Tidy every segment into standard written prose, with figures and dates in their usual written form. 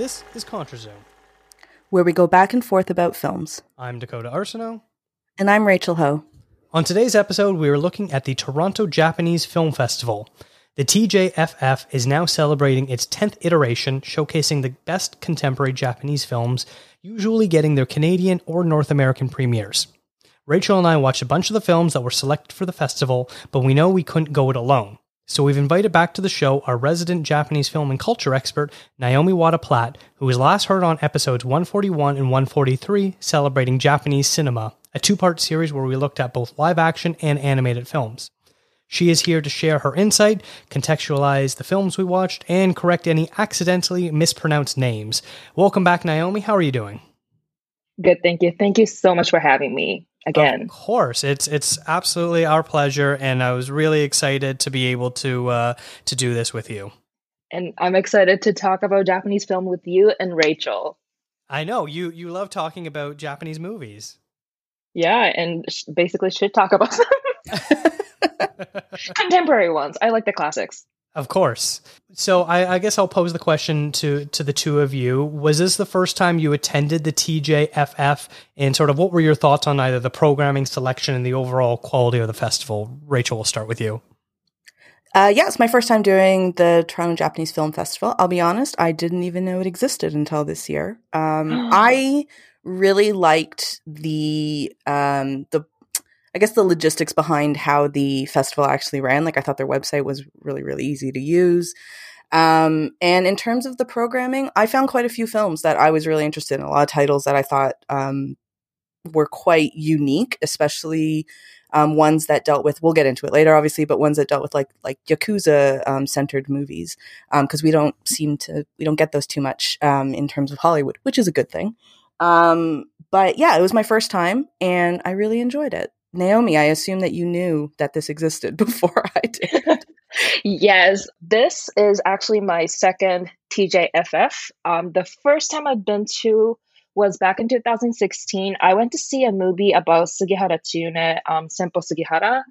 This is ContraZone, where we go back and forth about films. I'm Dakota Arsenault. And I'm Rachel Ho. On today's episode, we are looking at the Toronto Japanese Film Festival. The TJFF is now celebrating its 10th iteration, showcasing the best contemporary Japanese films, usually getting their Canadian or North American premieres. Rachel and I watched a bunch of the films that were selected for the festival, but we know we couldn't go it alone. So we've invited back to the show our resident Japanese film and culture expert, Naomi Wada Platt, who was last heard on episodes 141 and 143, Celebrating Japanese Cinema, a two-part series where we looked at both live-action and animated films. She is here to share her insight, contextualize the films we watched, and correct any accidentally mispronounced names. Welcome back, Naomi. How are you doing? Good, thank you. Thank you so much for having me. Again. Of course. It's absolutely our pleasure, and I was really excited to be able to do this with you. And I'm excited to talk about Japanese film with you and Rachel. I know. You love talking about Japanese movies. Yeah, and basically should talk about them. Contemporary ones. I like the classics. Of course. So I guess I'll pose the question to the two of you. Was this the first time you attended the TJFF? And sort of what were your thoughts on either the programming selection and the overall quality of the festival? Rachel, we'll start with you. Yeah, it's my first time doing the Toronto Japanese Film Festival. I'll be honest, I didn't even know it existed until this year. I really liked the logistics behind how the festival actually ran. Like, I thought their website was really, really easy to use. And in terms of the programming, I found quite a few films that I was really interested in, a lot of titles that I thought were quite unique, especially ones that dealt with, we'll get into it later, obviously, but ones that dealt with like Yakuza-centered movies, because we don't get those too much in terms of Hollywood, which is a good thing. But yeah, it was my first time, and I really enjoyed it. Naomi, I assume that you knew that this existed before I did. Yes, this is actually my second TJFF. The first time I've been to was back in 2016. I went to see a movie about Sugihara Chiune, Senpo Sugihara.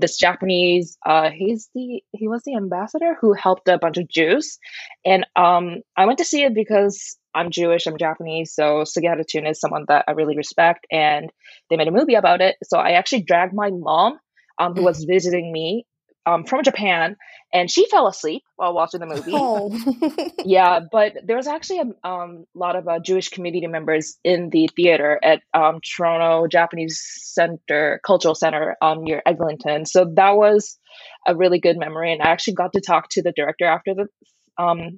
This Japanese, he was the ambassador who helped a bunch of Jews. And I went to see it because I'm Jewish, I'm Japanese, so Sugihara Chiune is someone that I really respect, and they made a movie about it. So I actually dragged my mom, who was visiting me from Japan, and she fell asleep while watching the movie. Oh. Yeah, but there was actually a lot of Jewish community members in the theater at Toronto Japanese Cultural Center near Eglinton. So that was a really good memory, and I actually got to talk to the director after the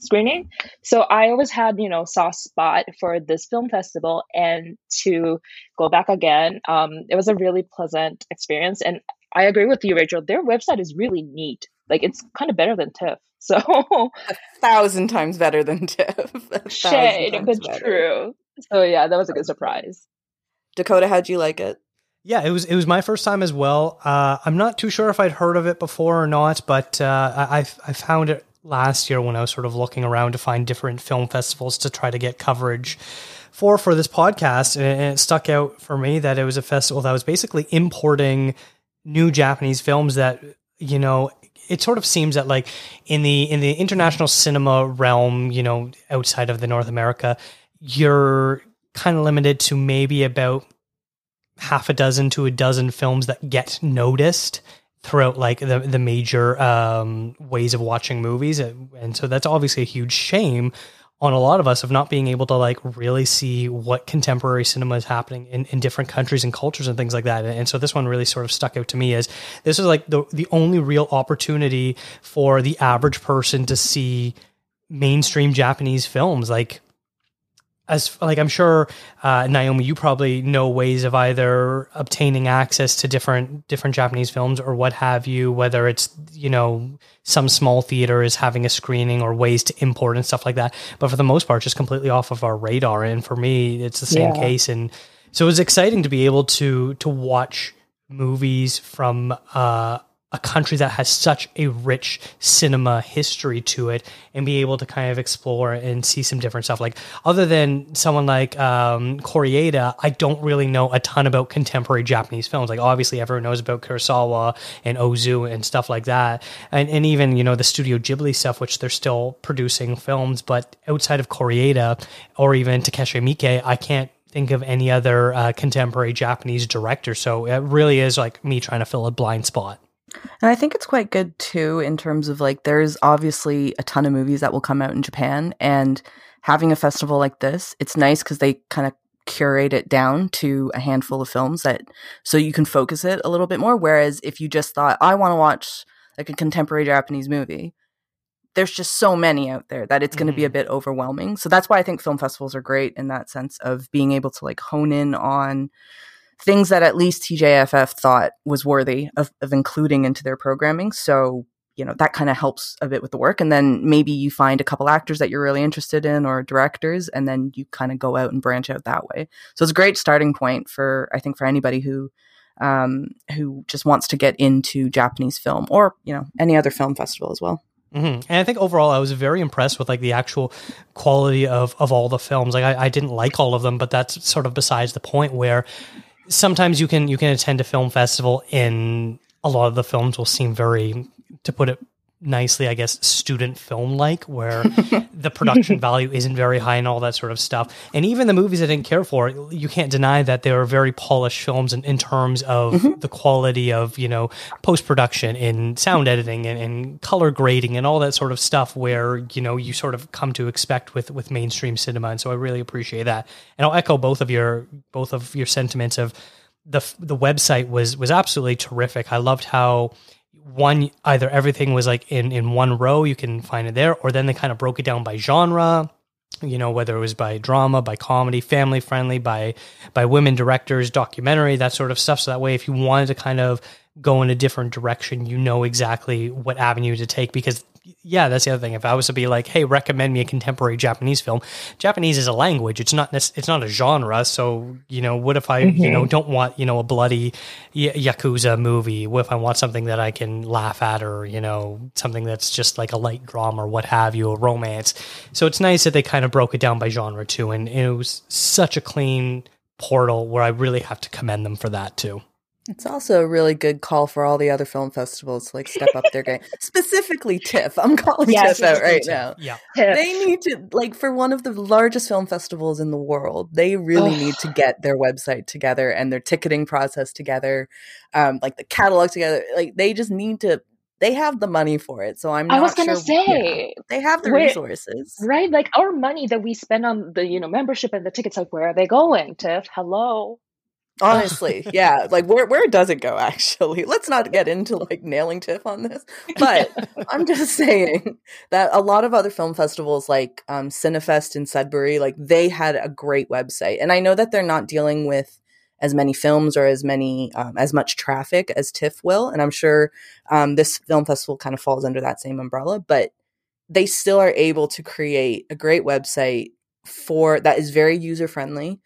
screening. So I always had, soft spot for this film festival, and to go back again, it was a really pleasant experience. And I agree with you, Rachel, their website is really neat. Like, it's kind of better than TIFF. So 1,000 times better than TIFF. Shade, but true. So yeah, that was a good surprise. Dakota, how'd you like it? Yeah, it was my first time as well. I'm not too sure if I'd heard of it before or not, but I found it last year when I was sort of looking around to find different film festivals to try to get coverage for this podcast, and it stuck out for me that it was a festival that was basically importing new Japanese films that, it sort of seems that like in the international cinema realm, outside of the North America, you're kind of limited to maybe about half a dozen to a dozen films that get noticed throughout like the major ways of watching movies. And so that's obviously a huge shame on a lot of us of not being able to like really see what contemporary cinema is happening in different countries and cultures and things like that. And so this one really sort of stuck out to me as this is like the only real opportunity for the average person to see mainstream Japanese films. Like I'm sure, Naomi, you probably know ways of either obtaining access to different Japanese films or what have you, whether it's, some small theater is having a screening or ways to import and stuff like that. But for the most part, just completely off of our radar. And for me, it's the same case. And so it was exciting to be able to watch movies from a country that has such a rich cinema history to it and be able to kind of explore and see some different stuff. Like, other than someone like Koreeda, I don't really know a ton about contemporary Japanese films. Like, obviously everyone knows about Kurosawa and Ozu and stuff like that. And even, you know, the Studio Ghibli stuff, which they're still producing films, but outside of Koreeda or even Takeshi Miike, I can't think of any other contemporary Japanese director. So it really is like me trying to fill a blind spot. And I think it's quite good too, in terms of like, there's obviously a ton of movies that will come out in Japan, and having a festival like this, it's nice because they kind of curate it down to a handful of films that, so you can focus it a little bit more. Whereas if you just thought, I want to watch like a contemporary Japanese movie, there's just so many out there that it's going to be a bit overwhelming. So that's why I think film festivals are great in that sense of being able to like hone in on things that at least TJFF thought was worthy of including into their programming. So, you know, that kind of helps a bit with the work. And then maybe you find a couple actors that you're really interested in or directors, and then you kind of go out and branch out that way. So it's a great starting point for, I think, for anybody who just wants to get into Japanese film or, you know, any other film festival as well. Mm-hmm. And I think overall, I was very impressed with like the actual quality of all the films. Like I didn't like all of them, but that's sort of besides the point, where sometimes you can attend a film festival and a lot of the films will seem very, to put it nicely, I guess, student film-like, where the production value isn't very high and all that sort of stuff. And even the movies I didn't care for, you can't deny that they were very polished films in terms of the quality of, you know, post-production and sound editing and color grading and all that sort of stuff, where, you know, you sort of come to expect with mainstream cinema. And so I really appreciate that. And I'll echo both of your sentiments of the website was absolutely terrific. I loved how one, either everything was like in one row, you can find it there, or then they kind of broke it down by genre, you know, whether it was by drama, by comedy, family friendly, by women directors, documentary, that sort of stuff. So that way, if you wanted to kind of go in a different direction, you know exactly what avenue to take. Because yeah, that's the other thing. If I was to be like, hey, recommend me a contemporary Japanese film, Japanese is a language. It's not a genre. So, you know, what if I, you know, don't want, you know, a bloody Yakuza movie? What if I want something that I can laugh at, or, you know, something that's just like a light drama or what have you, a romance? So it's nice that they kind of broke it down by genre too. And it was such a clean portal, where I really have to commend them for that too. It's also a really good call for all the other film festivals to like step up their game. Specifically TIFF. I'm calling TIFF out right now. Yeah. They need to, like, for one of the largest film festivals in the world, they really need to get their website together and their ticketing process together, like the catalog together. Like, they just need to, they have the money for it. So I'm not sure. I was going to say. They have the resources. Right? Like, our money that we spend on the, you know, membership and the tickets, like, where are they going, TIFF? Hello? Honestly, yeah. Like, where does it go, actually? Let's not get into, like, nailing TIFF on this. But I'm just saying that a lot of other film festivals, like Cinefest in Sudbury, like, they had a great website. And I know that they're not dealing with as many films or as much traffic as TIFF will. And I'm sure this film festival kind of falls under that same umbrella. But they still are able to create a great website for that is very user-friendly,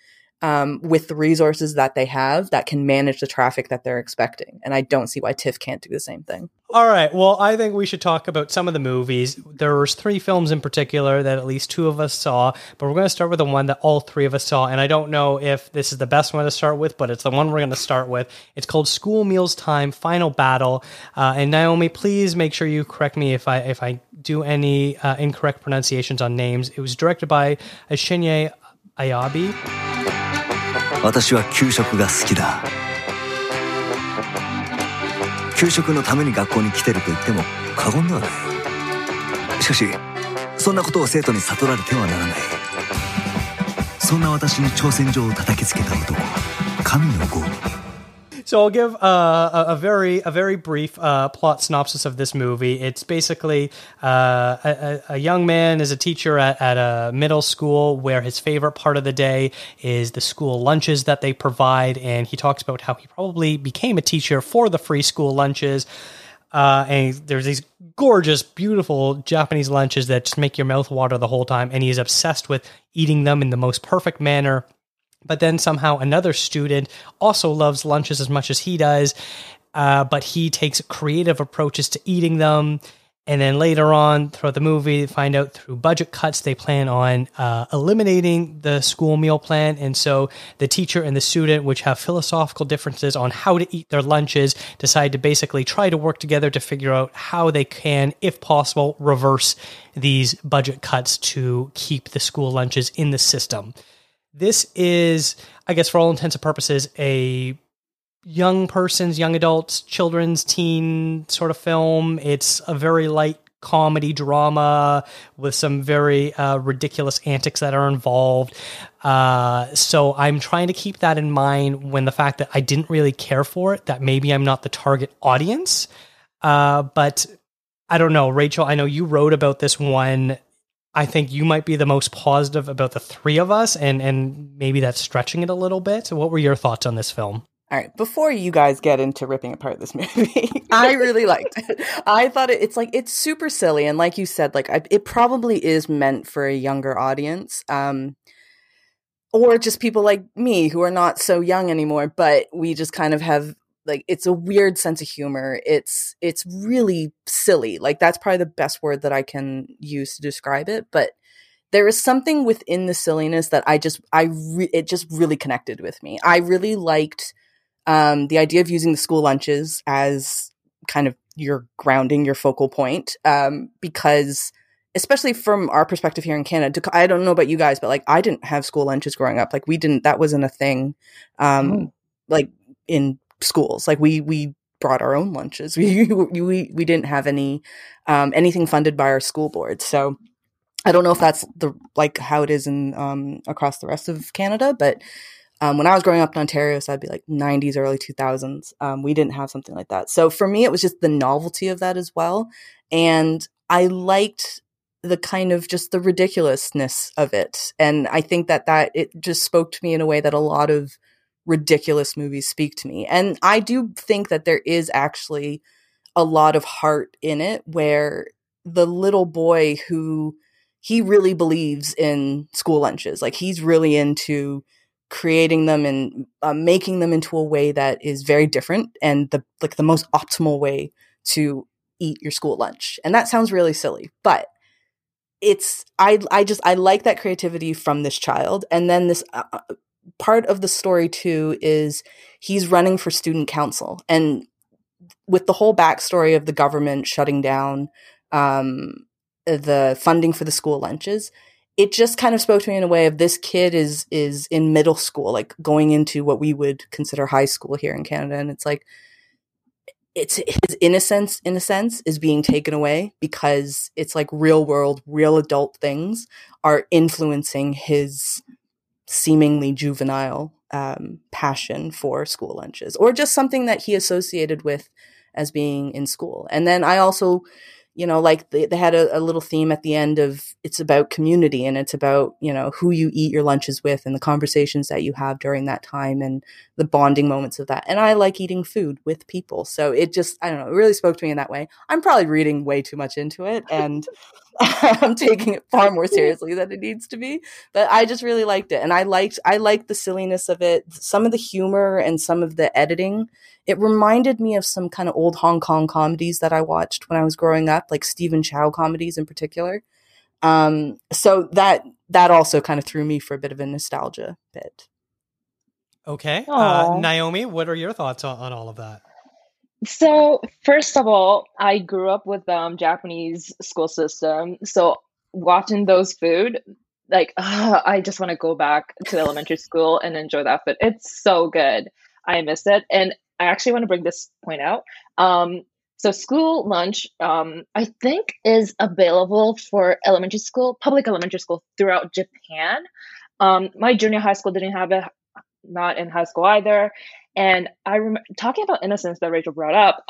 with the resources that they have that can manage the traffic that they're expecting. And I don't see why TIFF can't do the same thing. All right. Well, I think we should talk about some of the movies. There was 3 films in particular that at least 2 of us saw, but we're going to start with the one that all 3 of us saw. And I don't know if this is the best one to start with, but it's the one we're going to start with. It's called School Meals Time Final Battle. And Naomi, please make sure you correct me if I do any incorrect pronunciations on names. It was directed by Ashinye Ayabi. 私は給食が好きだ。給食のために学校に来てると言っても過言ではない。しかしそんなことを生徒に悟られてはならない。そんな私に挑戦状を叩きつけた男神のゴール。So I'll give a very brief plot synopsis of this movie. It's basically a young man is a teacher at a middle school, where his favorite part of the day is the school lunches that they provide, and he talks about how he probably became a teacher for the free school lunches. And there's these gorgeous, beautiful Japanese lunches that just make your mouth water the whole time, and he's obsessed with eating them in the most perfect manner. But then somehow another student also loves lunches as much as he does, but he takes creative approaches to eating them. And then later on, throughout the movie, find out through budget cuts, they plan on eliminating the school meal plan. And so the teacher and the student, which have philosophical differences on how to eat their lunches, decide to basically try to work together to figure out how they can, if possible, reverse these budget cuts to keep the school lunches in the system. This is, I guess, for all intents and purposes, a young person's, young adults, children's, teen sort of film. It's a very light comedy drama with some very ridiculous antics that are involved. So I'm trying to keep that in mind when the fact that I didn't really care for it, that maybe I'm not the target audience. But I don't know, Rachel, I know you wrote about this one. I think you might be the most positive about the three of us, and maybe that's stretching it a little bit. So what were your thoughts on this film? All right, before you guys get into ripping apart this movie, I really liked it. I thought it's super silly. And like you said, it probably is meant for a younger audience, or just people like me who are not so young anymore. But we just kind of have it's a weird sense of humor. It's really silly. That's probably the best word that I can use to describe it. But there is something within the silliness that it just really connected with me. I really liked the idea of using the school lunches as kind of your grounding, your focal point, because especially from our perspective here in Canada, I don't know about you guys, but I didn't have school lunches growing up. That wasn't a thing, in schools. We brought our own lunches. We didn't have any, anything funded by our school board. So I don't know if that's how it is in, across the rest of Canada, but when I was growing up in Ontario, so I'd be 90s, early 2000s, we didn't have something like that. So for me, it was just the novelty of that as well. And I liked the kind of just the ridiculousness of it. And I think that it just spoke to me in a way that a lot of ridiculous movies speak to me. And I do think that there is actually a lot of heart in it, where the little boy he really believes in school lunches. He's really into creating them and making them into a way that is very different and the most optimal way to eat your school lunch. And that sounds really silly, but I like that creativity from this child. And then this part of the story too is he's running for student council, and with the whole backstory of the government shutting down, the funding for the school lunches, it just kind of spoke to me in a way of this kid is in middle school, going into what we would consider high school here in Canada. And it's his innocence, in a sense, is being taken away, because it's real world, real adult things are influencing his seemingly juvenile passion for school lunches, or just something that he associated with as being in school. And then I also, they had a little theme at the end of it's about community, and it's about, who you eat your lunches with and the conversations that you have during that time and the bonding moments of that. And I like eating food with people. So it just, I don't know, it really spoke to me in that way. I'm probably reading way too much into it, and I'm taking it far more seriously than it needs to be. But I just really liked it. And I liked the silliness of it, some of the humor and some of the editing. It reminded me of some kind of old Hong Kong comedies that I watched when I was growing up, like Stephen Chow comedies in particular. So that also kind of threw me for a bit of a nostalgia bit. Okay. Naomi, what are your thoughts on all of that? So first of all, I grew up with Japanese school system. So watching those food, I just want to go back to elementary school and enjoy that food. It's so good. I miss it. And I actually want to bring this point out. So school lunch, I think, is available for elementary school, public elementary school throughout Japan. My junior high school didn't have it, not in high school either. And I remember talking about innocence that Rachel brought up.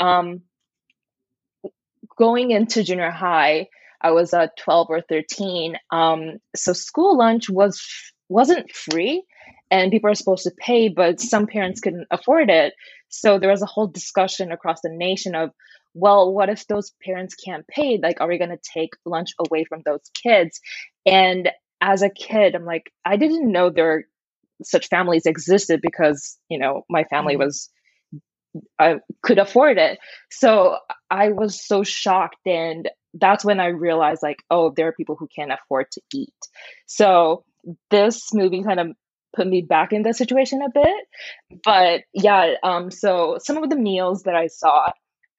Going into junior high, I was 12 or 13. So school lunch wasn't free. And people are supposed to pay, but some parents couldn't afford it. So there was a whole discussion across the nation of, well, what if those parents can't pay? Are we going to take lunch away from those kids? And as a kid, I'm I didn't know there such families existed, because, my family was could afford it. So I was so shocked, and that's when I realized, like, oh, there are people who can't afford to eat. So this movie kind of put me back in the situation a bit. But yeah, so some of the meals that I saw,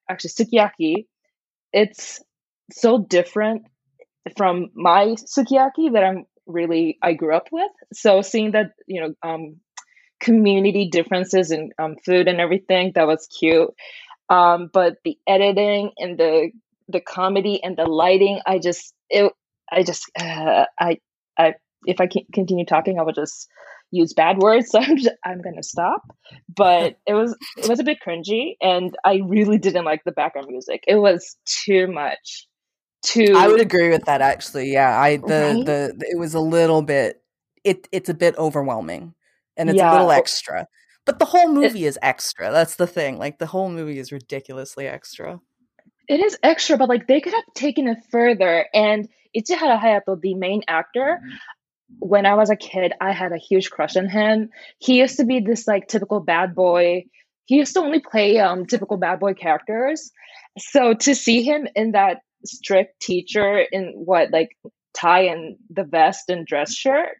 actually sukiyaki, it's so different from my sukiyaki that I grew up with. So seeing that, you know, community differences in food and everything, that was cute. But the editing and the comedy and the lighting, if I can't continue talking, I will just use bad words. So I'm going to stop. But it was a bit cringy, and I really didn't like the background music. It was too much. I would agree with that, actually. Yeah, it was a little bit. It's a bit overwhelming, and it's a little extra. But the whole movie is extra. That's the thing. Like, the whole movie is ridiculously extra. It is extra, but like, they could have taken it further. And Ichihara Hayato, the main actor, when I was a kid, I had a huge crush on him. He used to be this like typical bad boy. He used to only play typical bad boy characters. So to see him in that strict teacher in tie and the vest and dress shirt,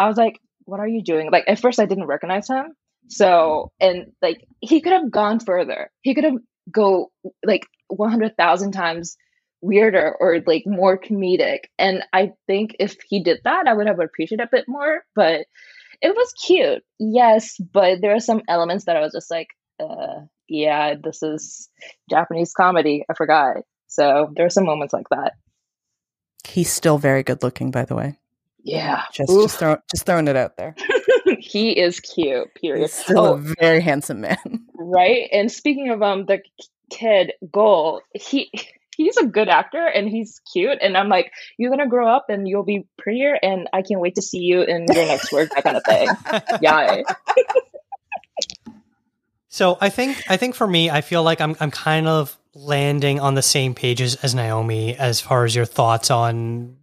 I was like, what are you doing? Like, at first I didn't recognize him. So, and like, he could have gone further. He could have go like 100,000 times weirder or like more comedic. And I think if he did that, I would have appreciated it a bit more. But it was cute, yes. But there are some elements that I was just like, yeah, this is Japanese comedy. I forgot. So there are some moments like that. He's still very good looking, by the way. Yeah, just throwing it out there. He is cute. Period. He's still a very handsome man, right? And speaking of the kid Gol, he's a good actor and he's cute. And I'm like, you're gonna grow up and you'll be prettier, and I can't wait to see you in your next work, that kind of thing. Yeah. So I think for me, I feel like I'm kind of landing on the same pages as Naomi as far as your thoughts on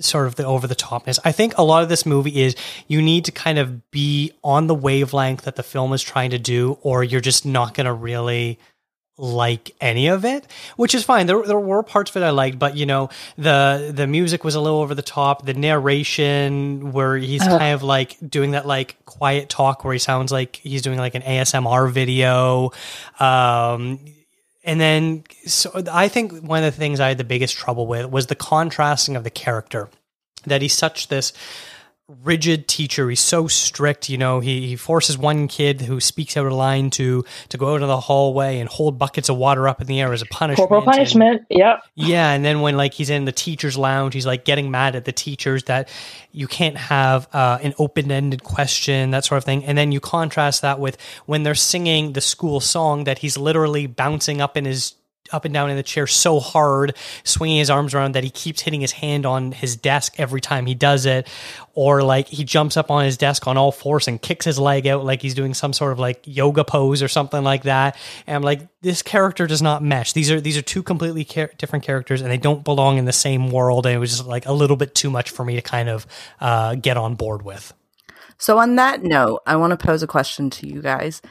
sort of the over-the-topness. I think a lot of this movie is you need to kind of be on the wavelength that the film is trying to do, or you're just not going to really like any of it, which is fine. There were parts of it I liked, but, you know, the music was a little over the top. The narration where he's kind of like doing that like quiet talk where he sounds like he's doing like an ASMR video. And then, so I think one of the things I had the biggest trouble with was the contrasting of the character, that he's such this rigid teacher. He's so strict, you know, he forces one kid who speaks out of line to go out in the hallway and hold buckets of water up in the air as a punishment. Corporal punishment, yep. Yeah, and then when like he's in the teacher's lounge, he's like getting mad at the teachers that you can't have an open-ended question, that sort of thing. And then you contrast that with when they're singing the school song that he's literally bouncing up and down in the chair so hard, swinging his arms around that he keeps hitting his hand on his desk every time he does it. Or like he jumps up on his desk on all fours and kicks his leg out like he's doing some sort of like yoga pose or something like that. And I'm like, this character does not mesh. These are two completely different characters, and they don't belong in the same world. And it was just like a little bit too much for me to kind of get on board with. So on that note, I want to pose a question to you guys.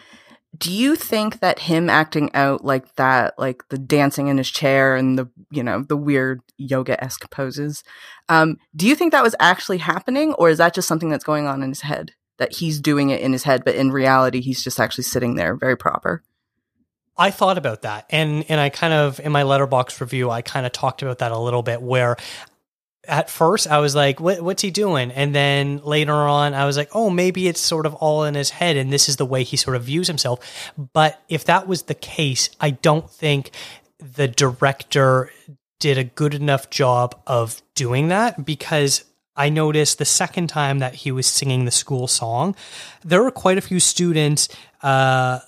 Do you think that him acting out like that, like the dancing in his chair and the, you know, the weird yoga-esque poses, do you think that was actually happening, or is that just something that's going on in his head, that he's doing it in his head, but in reality, he's just actually sitting there very proper? I thought about that, and I kind of, in my Letterboxd review, I kind of talked about that a little bit, where at first I was like, what's he doing? And then later on I was like, oh, maybe it's sort of all in his head and this is the way he sort of views himself. But if that was the case, I don't think the director did a good enough job of doing that, because I noticed the second time that he was singing the school song, there were quite a few students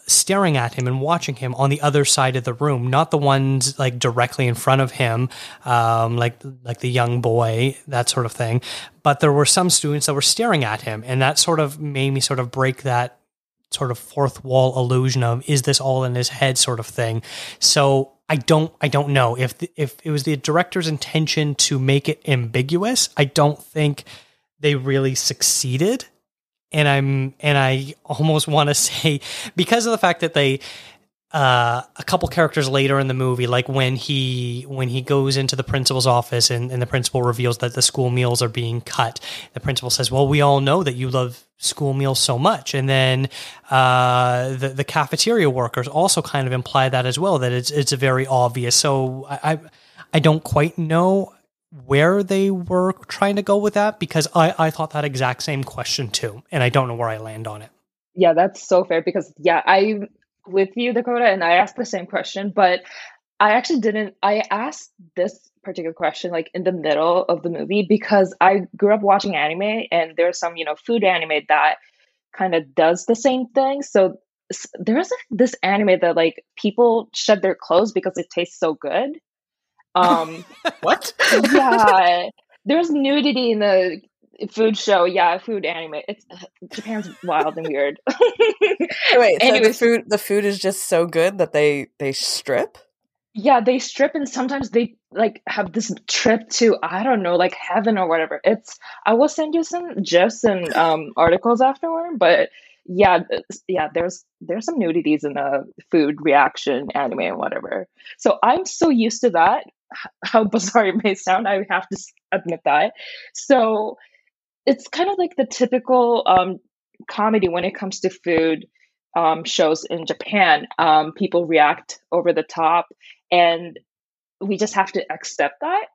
staring at him and watching him on the other side of the room, not the ones like directly in front of him, like the young boy, that sort of thing. But there were some students that were staring at him, and that sort of made me sort of break that sort of fourth wall illusion of, is this all in his head sort of thing? So I don't know if it was the director's intention to make it ambiguous. I don't think they really succeeded. And I almost want to say, because of the fact that they a couple characters later in the movie, like when he goes into the principal's office and the principal reveals that the school meals are being cut, the principal says, well, we all know that you love school meals so much. And then the cafeteria workers also kind of imply that as well, that it's very obvious. So I don't quite know where they were trying to go with that, because I thought that exact same question too, and I don't know where I land on it. Yeah, that's so fair, because I'm with you, Dakota, and I asked the same question, but I asked this particular question like in the middle of the movie, because I grew up watching anime, and there's some, food anime that kind of does the same thing. So there is this anime that like people shed their clothes because it tastes so good. What? Yeah, there's nudity in the food show. Yeah, food anime. It's Japan's wild and weird. Wait, anyway, so the food is just so good that they strip. Yeah, they strip, and sometimes they like have this trip to, I don't know, like heaven or whatever. I will send you some gifs and articles afterward, but yeah, there's some nudities in the food reaction anime and whatever. So I'm so used to that. How bizarre it may sound, I have to admit that. So it's kind of like the typical comedy when it comes to food shows in Japan. People react over the top, and we just have to accept that.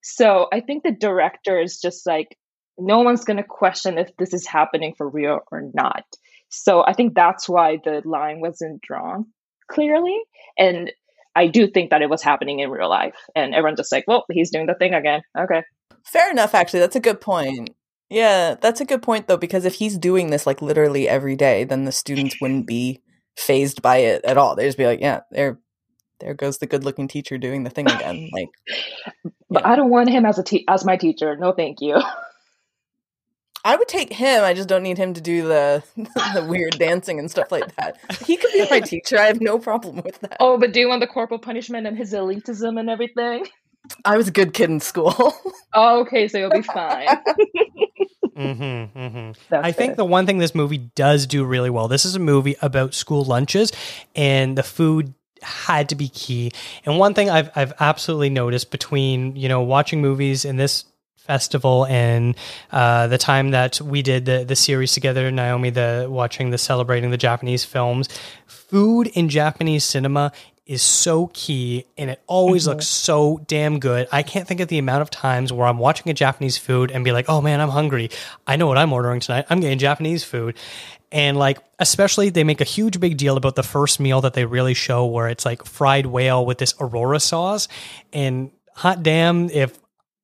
So I think the director is just like, no one's going to question if this is happening for real or not. So I think that's why the line wasn't drawn clearly. And I do think that it was happening in real life. And everyone's just like, well, he's doing the thing again. Okay. Fair enough, actually. That's a good point. Yeah, that's a good point, though, because if he's doing this like literally every day, then the students wouldn't be phased by it at all. They'd just be like, yeah, there goes the good-looking teacher doing the thing again. Like, but I don't want him as my teacher. No, thank you. I would take him. I just don't need him to do the weird dancing and stuff like that. He could be my teacher. I have no problem with that. Oh, but do you want the corporal punishment and his elitism and everything? I was a good kid in school. Oh, okay, so you'll be fine. Mm-hmm, mm-hmm. I think the one thing this movie does do really well, this is a movie about school lunches, and the food had to be key. And one thing I've absolutely noticed between, watching movies in this festival and the time that we did the series together, Naomi, celebrating the Japanese films, food in Japanese cinema is so key, and it always looks so damn good. I can't think of the amount of times where I'm watching a Japanese food and be like, oh man, I'm hungry. I know what I'm ordering tonight. I'm getting Japanese food. And like, especially they make a huge big deal about the first meal that they really show, where it's like fried whale with this Aurora sauce, and hot damn if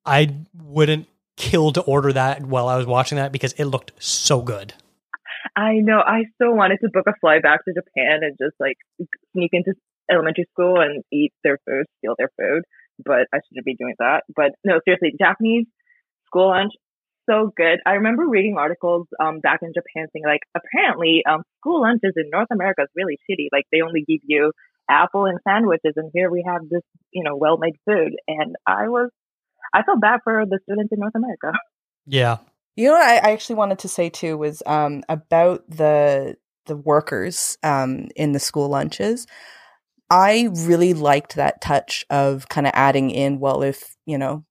I wouldn't kill to order that while I was watching that, because it looked so good. I know. I so wanted to book a flight back to Japan and just like sneak into elementary school and eat their food, steal their food, but I shouldn't be doing that. But no, seriously, Japanese school lunch, so good. I remember reading articles back in Japan saying like, apparently school lunches in North America is really shitty. Like they only give you apple and sandwiches, and here we have this, well-made food. And I felt bad for the students in North America. Yeah. What I actually wanted to say too was about the workers in the school lunches. I really liked that touch of kind of adding in, well, if,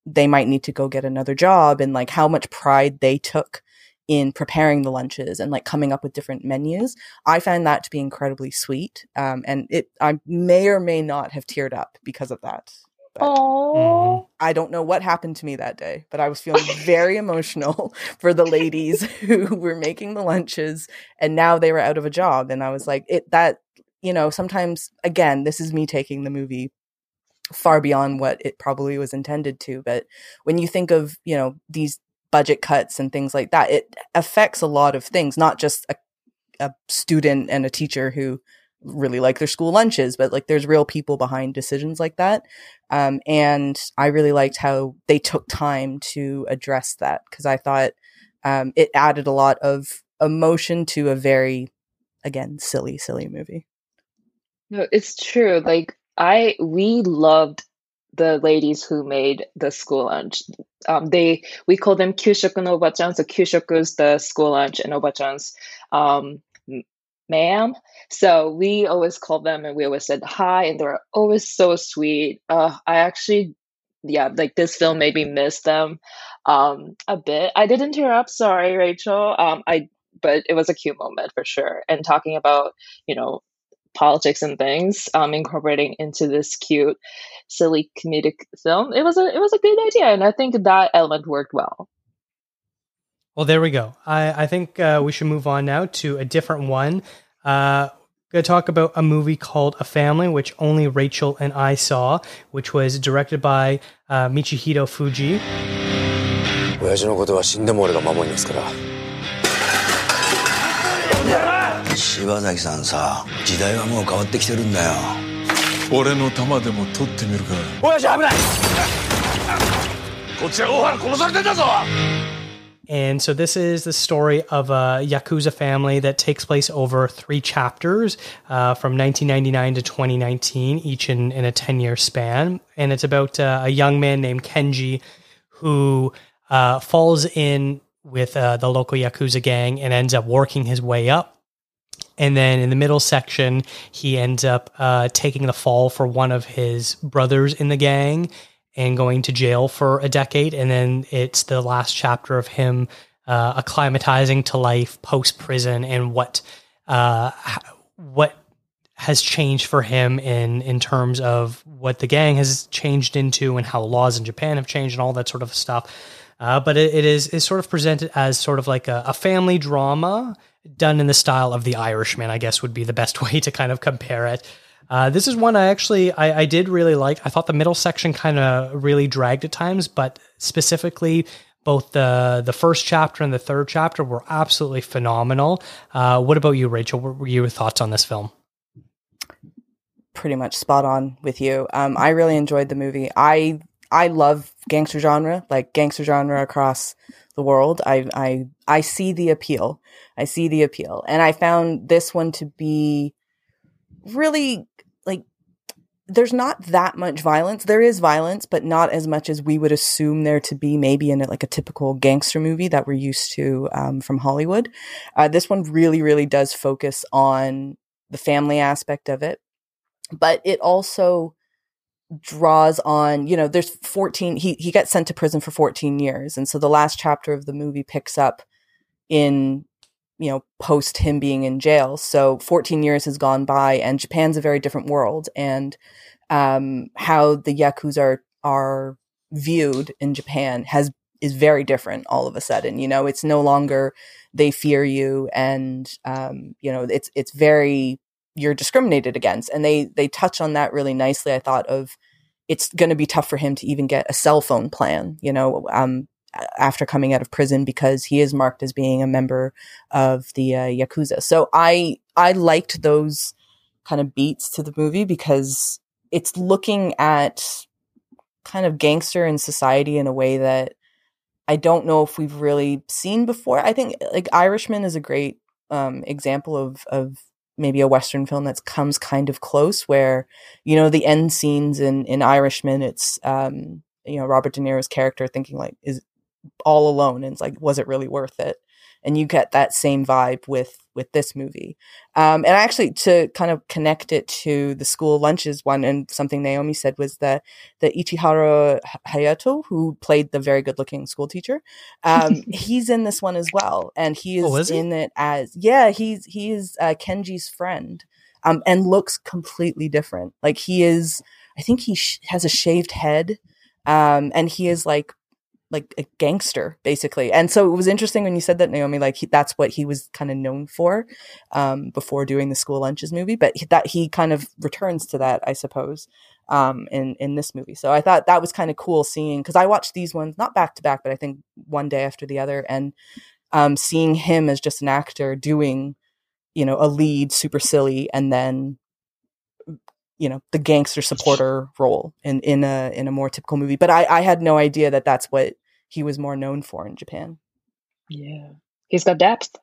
they might need to go get another job, and like how much pride they took in preparing the lunches and like coming up with different menus. I found that to be incredibly sweet. I may or may not have teared up because of that. Oh, I don't know what happened to me that day, but I was feeling very emotional for the ladies who were making the lunches, and now they were out of a job. And I was like, sometimes, again, this is me taking the movie far beyond what it probably was intended to. But when you think of, these budget cuts and things like that, it affects a lot of things, not just a student and a teacher who really like their school lunches, but like there's real people behind decisions like that. And I really liked how they took time to address that, because I thought it added a lot of emotion to a very, again, silly movie. No, it's true. Like we loved the ladies who made the school lunch. We call them kyushoku no obachans. So kyushoku is the school lunch, and obachans ma'am. So we always called them and we always said hi, and they were always so sweet. This film made me miss them a bit. I did interrupt. Sorry, Rachel. But it was a cute moment for sure. And talking about, politics and things, incorporating into this cute, silly comedic film, it was a good idea, and I think that element worked well. Well, there we go. I think we should move on now to a different one. Going to talk about a movie called A Family, which only Rachel and I saw, which was directed by Michihito Fuji. And so this is the story of a Yakuza family that takes place over three chapters from 1999 to 2019, each in a 10-year span. And it's about a young man named Kenji who falls in with the local Yakuza gang and ends up working his way up. And then in the middle section, he ends up taking the fall for one of his brothers in the gang and going to jail for a decade. And then it's the last chapter of him acclimatizing to life post-prison and what has changed for him in terms of what the gang has changed into and how laws in Japan have changed and all that sort of stuff. But it is sort of presented as sort of like a family drama done in the style of The Irishman, I guess would be the best way to kind of compare it. This is one I did really like. I thought the middle section kind of really dragged at times, but specifically both the first chapter and the third chapter were absolutely phenomenal. What about you, Rachel? What were your thoughts on this film? Pretty much spot on with you. I really enjoyed the movie. I love gangster genre across the world. I see the appeal. And I found this one to be really, like, there's not that much violence. There is violence, but not as much as we would assume there to be maybe in a typical gangster movie that we're used to from Hollywood. This one really, really does focus on the family aspect of it. But it also draws on, there's 14, he got sent to prison for 14 years. And so the last chapter of the movie picks up in, post him being in jail. So 14 years has gone by and Japan's a very different world, and how the Yakuza are viewed in Japan is very different all of a sudden. It's no longer they fear you and, it's very, you're discriminated against. And they touch on that really nicely. I thought of, it's going to be tough for him to even get a cell phone plan, after coming out of prison, because he is marked as being a member of the Yakuza. So I liked those kind of beats to the movie, because it's looking at kind of gangster in society in a way that I don't know if we've really seen before. I think Irishman is a great example of maybe a Western film that comes kind of close, where, the end scenes in Irishman, it's, Robert De Niro's character thinking is all alone. And it's was it really worth it? And you get that same vibe with this movie. And actually, to kind of connect it to the school lunches one, and something Naomi said was that the Ichihara Hayato, who played the very good looking school teacher, he's in this one as well. And he is, in it as, he is Kenji's friend, and looks completely different. He is, I think he has a shaved head, and he is like a gangster, basically. And so it was interesting when you said that, Naomi, that's what he was kind of known for before doing the school lunches movie, but he kind of returns to that, I suppose, in this movie. So I thought that was kind of cool seeing, because I watched these ones, not back to back, but I think one day after the other, and seeing him as just an actor doing, a lead, super silly, and then the gangster supporter role in a more typical movie. But I had no idea that that's what he was more known for in Japan. Yeah. He's got depth.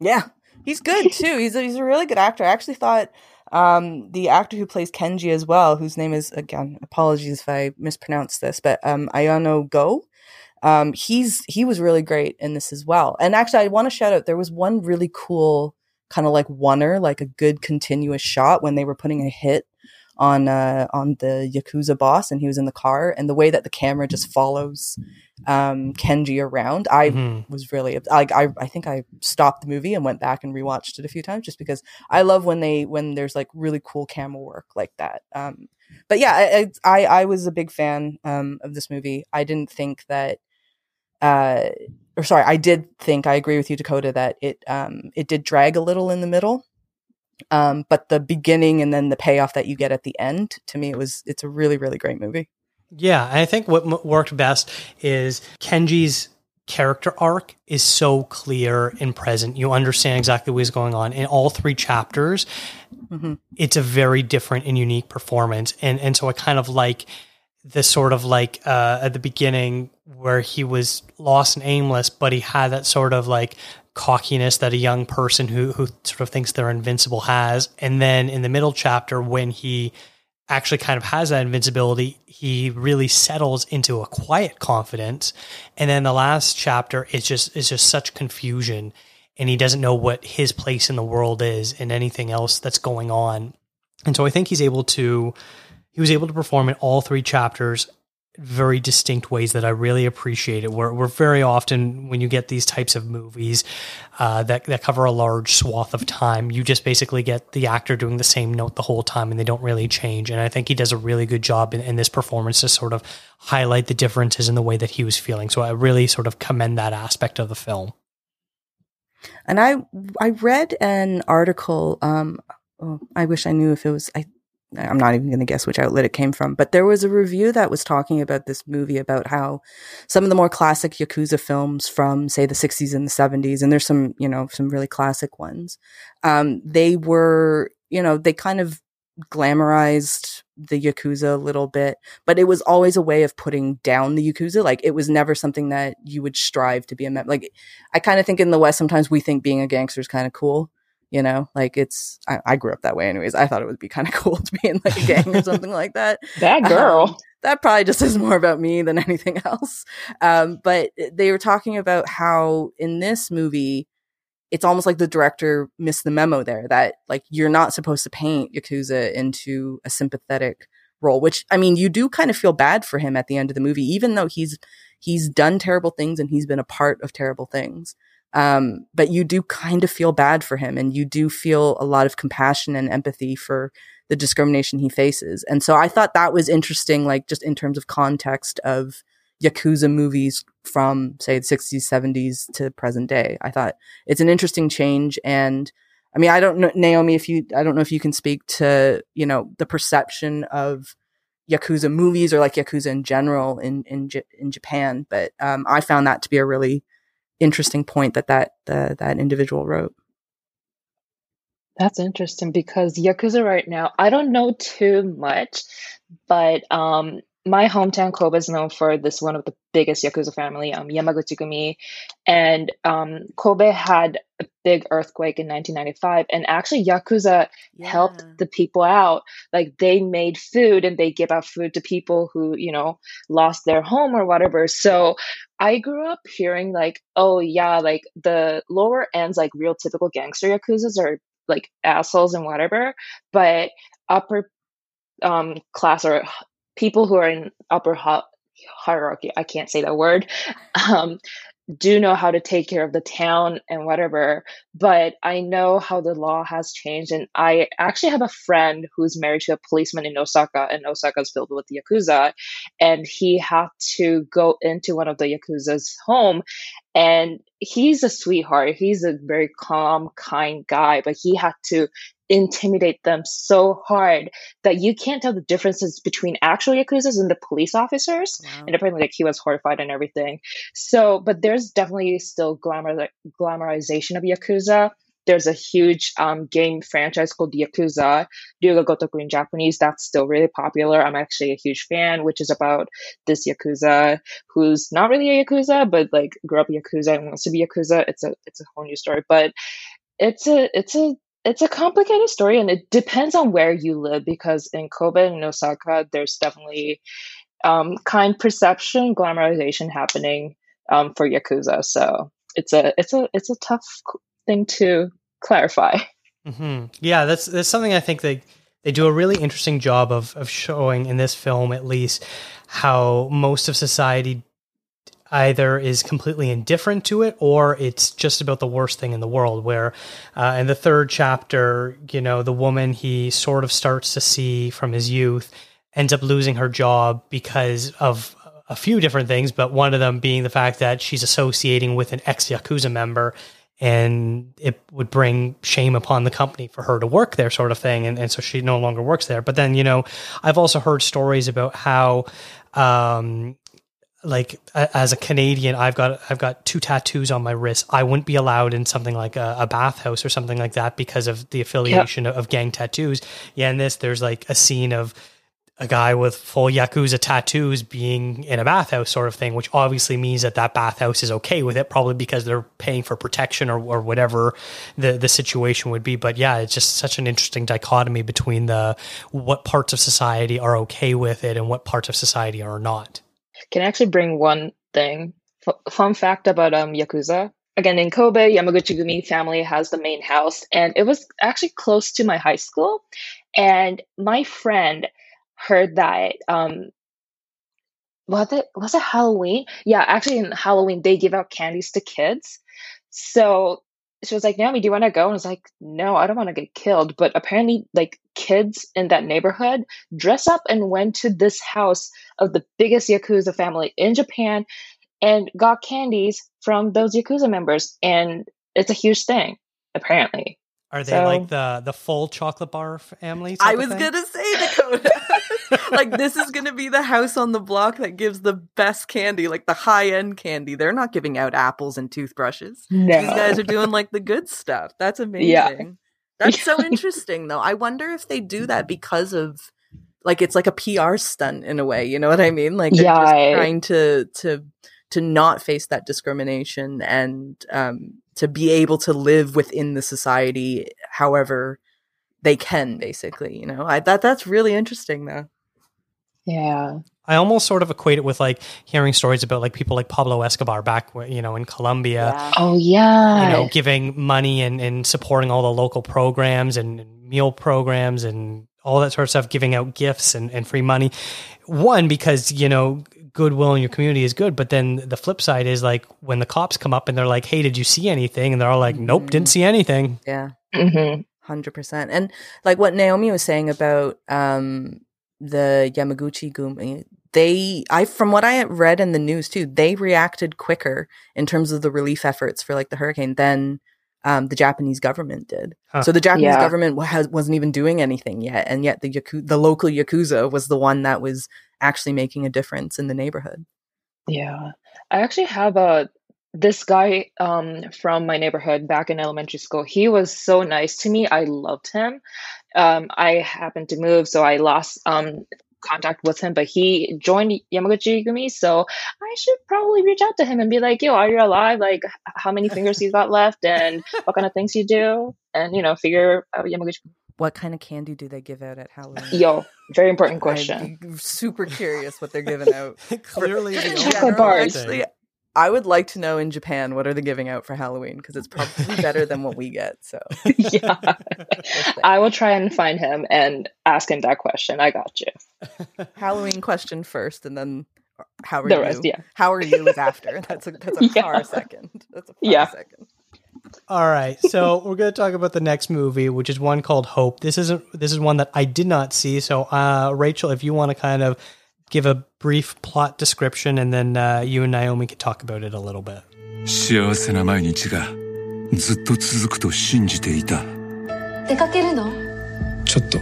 Yeah. He's good too. He's a really good actor. I actually thought the actor who plays Kenji as well, whose name is, again, apologies if I mispronounce this, but Ayano Go. He was really great in this as well. And actually, I want to shout out, there was one really cool kind of like oneer, like a good continuous shot when they were putting a hit on the Yakuza boss and he was in the car, and the way that the camera just follows Kenji around, I was really like, I think I stopped the movie and went back and rewatched it a few times just because I love when there's like really cool camera work like that. But yeah, I was a big fan of this movie. I didn't think that I did think, I agree with you, Dakota, that it did drag a little in the middle. But the beginning and then the payoff that you get at the end, to me, it's a really, really great movie. Yeah. I think what worked best is Kenji's character arc is so clear and present. You understand exactly what is going on in all three chapters. Mm-hmm. It's a very different and unique performance. And so I kind of like this sort of like, at the beginning where he was lost and aimless, but he had that sort of like cockiness that a young person who sort of thinks they're invincible has. And then in the middle chapter, when he actually kind of has that invincibility, he really settles into a quiet confidence. And then the last chapter is just such confusion, and he doesn't know what his place in the world is and anything else that's going on. And so I think he was able to perform in all three chapters very distinct ways that I really appreciate it. We're very often when you get these types of movies that cover a large swath of time, you just basically get the actor doing the same note the whole time and they don't really change. And I think he does a really good job in this performance to sort of highlight the differences in the way that he was feeling. So I really sort of commend that aspect of the film. And I read an article. I wish I knew if it was, I'm not even going to guess which outlet it came from, but there was a review that was talking about this movie, about how some of the more classic Yakuza films from, say, the 60s and the 70s, and there's some, you know, some really classic ones, they were, you know, they kind of glamorized the Yakuza a little bit, but it was always a way of putting down the Yakuza. Like, it was never something that you would strive to be a member. Like, I kind of think in the West, sometimes we think being a gangster is kind of cool. You know, like I grew up that way anyways. I thought it would be kind of cool to be in like a gang or something like that. That girl. That probably just is more about me than anything else. But they were talking about how in this movie, it's almost like the director missed the memo there, that like you're not supposed to paint Yakuza into a sympathetic role, which, I mean, you do kind of feel bad for him at the end of the movie, even though he's done terrible things and he's been a part of terrible things. But you do kind of feel bad for him, and you do feel a lot of compassion and empathy for the discrimination he faces. And so I thought that was interesting, like just in terms of context of Yakuza movies from, say, the 60s, 70s to present day. I thought it's an interesting change. And I mean, I don't know, Naomi, I don't know if you can speak to, you know, the perception of Yakuza movies or like Yakuza in general in Japan. But, I found that to be a really interesting point that individual wrote. That's interesting, because Yakuza right now, I don't know too much, but my hometown Kobe is known for this, one of the biggest Yakuza family, Yamaguchi-gumi, and Kobe had a big earthquake in 1995, and actually Yakuza helped the people out. Like, they made food and they give out food to people who, you know, lost their home or whatever. So I grew up hearing like, oh yeah, like the lower ends, like real typical gangster Yakuzas are like assholes and whatever, but upper class or people who are in upper hierarchy, I can't say that word, do know how to take care of the town and whatever. But I know how the law has changed. And I actually have a friend who's married to a policeman in Osaka, and Osaka is filled with Yakuza. And he had to go into one of the Yakuza's home. And he's a sweetheart. He's a very calm, kind guy, but he had to intimidate them so hard that you can't tell the differences between actual Yakuzas and the police officers. Wow. And apparently, like, he was horrified and everything. So, but there's definitely still glamorization of Yakuza. There's a huge game franchise called Yakuza, Ryuga Gotoku in Japanese, that's still really popular. I'm actually a huge fan, which is about this Yakuza who's not really a Yakuza, but like grew up Yakuza and wants to be Yakuza. It's a whole new story, but it's a complicated story, and it depends on where you live, because in Kobe and Osaka, there's definitely kind perception, glamorization happening for Yakuza. So it's a tough thing to clarify. Mm-hmm. Yeah, that's something I think they do a really interesting job of showing in this film, at least, how most of society either is completely indifferent to it, or it's just about the worst thing in the world, where in the third chapter, you know, the woman he sort of starts to see from his youth ends up losing her job because of a few different things, but one of them being the fact that she's associating with an ex-Yakuza member, and it would bring shame upon the company for her to work there, sort of thing. And so she no longer works there. But then, you know, I've also heard stories about how, like, as a Canadian, I've got 2 tattoos on my wrist. I wouldn't be allowed in something like a bathhouse or something like that because of the affiliation of gang tattoos. Yeah, in this, there's like a scene of a guy with full Yakuza tattoos being in a bathhouse, sort of thing, which obviously means that bathhouse is okay with it, probably because they're paying for protection or whatever the situation would be. But yeah, it's just such an interesting dichotomy between what parts of society are okay with it and what parts of society are not. Can I actually bring one thing? Fun fact about Yakuza. Again, in Kobe, Yamaguchi-gumi family has the main house, and it was actually close to my high school. And my friend heard that, was it Halloween? Yeah, actually in Halloween, they give out candies to kids. So she was like, Naomi, do you want to go? And I was like, no, I don't want to get killed. But apparently, like, kids in that neighborhood dress up and went to this house of the biggest Yakuza family in Japan and got candies from those Yakuza members. And it's a huge thing, apparently. Are they like the full chocolate bar family? I was going to say, Dakota, like, this is going to be the house on the block that gives the best candy, like the high-end candy. They're not giving out apples and toothbrushes. No. These guys are doing like the good stuff. That's amazing. Yeah. That's so interesting, though. I wonder if they do that because of, like, it's like a PR stunt in a way. You know what I mean? Like, they're just trying to not face that discrimination and to be able to live within the society however they can, basically, you know. I thought that's really interesting, though. Yeah. I almost sort of equate it with, like, hearing stories about, like, people like Pablo Escobar back, you know, in Colombia. Yeah. Oh, yeah. You know, giving money and supporting all the local programs and meal programs and all that sort of stuff, giving out gifts and free money. One, because, you know, goodwill in your community is good, but then the flip side is, like, when the cops come up and they're like, hey, did you see anything? And they're all like, nope, didn't see anything. Yeah. Mm-hmm. 100%. And like what Naomi was saying about the Yamaguchi-gumi, from what I read in the news too, they reacted quicker in terms of the relief efforts for, like, the hurricane than the Japanese government did. Huh. So the Japanese government wasn't even doing anything yet, and yet the local Yakuza was the one that was actually making a difference in the neighborhood. Yeah. I actually have this guy from my neighborhood back in elementary school. He was so nice to me. I loved him. I happened to move, so I lost contact with him, but he joined Yamaguchi-gumi, so I should probably reach out to him and be like, yo, are you alive? Like, how many fingers you got left and what kind of things you do? And, you know, figure out Yamaguchi-gumi. What kind of candy do they give out at Halloween? Yo, very important question. I'm super curious what they're giving out. Clearly, chocolate bars. Actually, I would like to know in Japan, what are they giving out for Halloween? Because it's probably better than what we get. So yeah, I will try and find him and ask him that question. I got you. Halloween question first, and then how are the you? Rest, yeah. How are you is after. That's a far second. That's a far second. All right, so we're going to talk about the next movie, which is one called Hope. This is one that I did not see. So, Rachel, if you want to kind of give a brief plot description, and then you and Naomi could talk about it a little bit. 幸せな毎日がずっと続くと信じていた。出かけるの？ちょっと。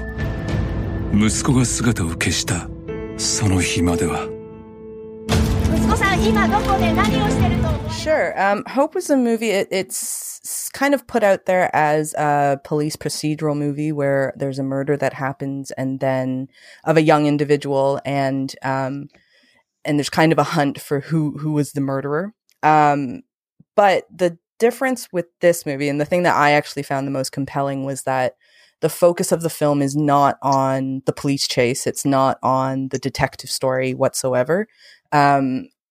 息子さん今どこで何をしてると思う？ Sure. Hope was a movie. It's kind of put out there as a police procedural movie where there's a murder that happens and then of a young individual, and there's kind of a hunt for who was the murderer. But the difference with this movie, and the thing that I actually found the most compelling, was that the focus of the film is not on the police chase. It's not on the detective story whatsoever.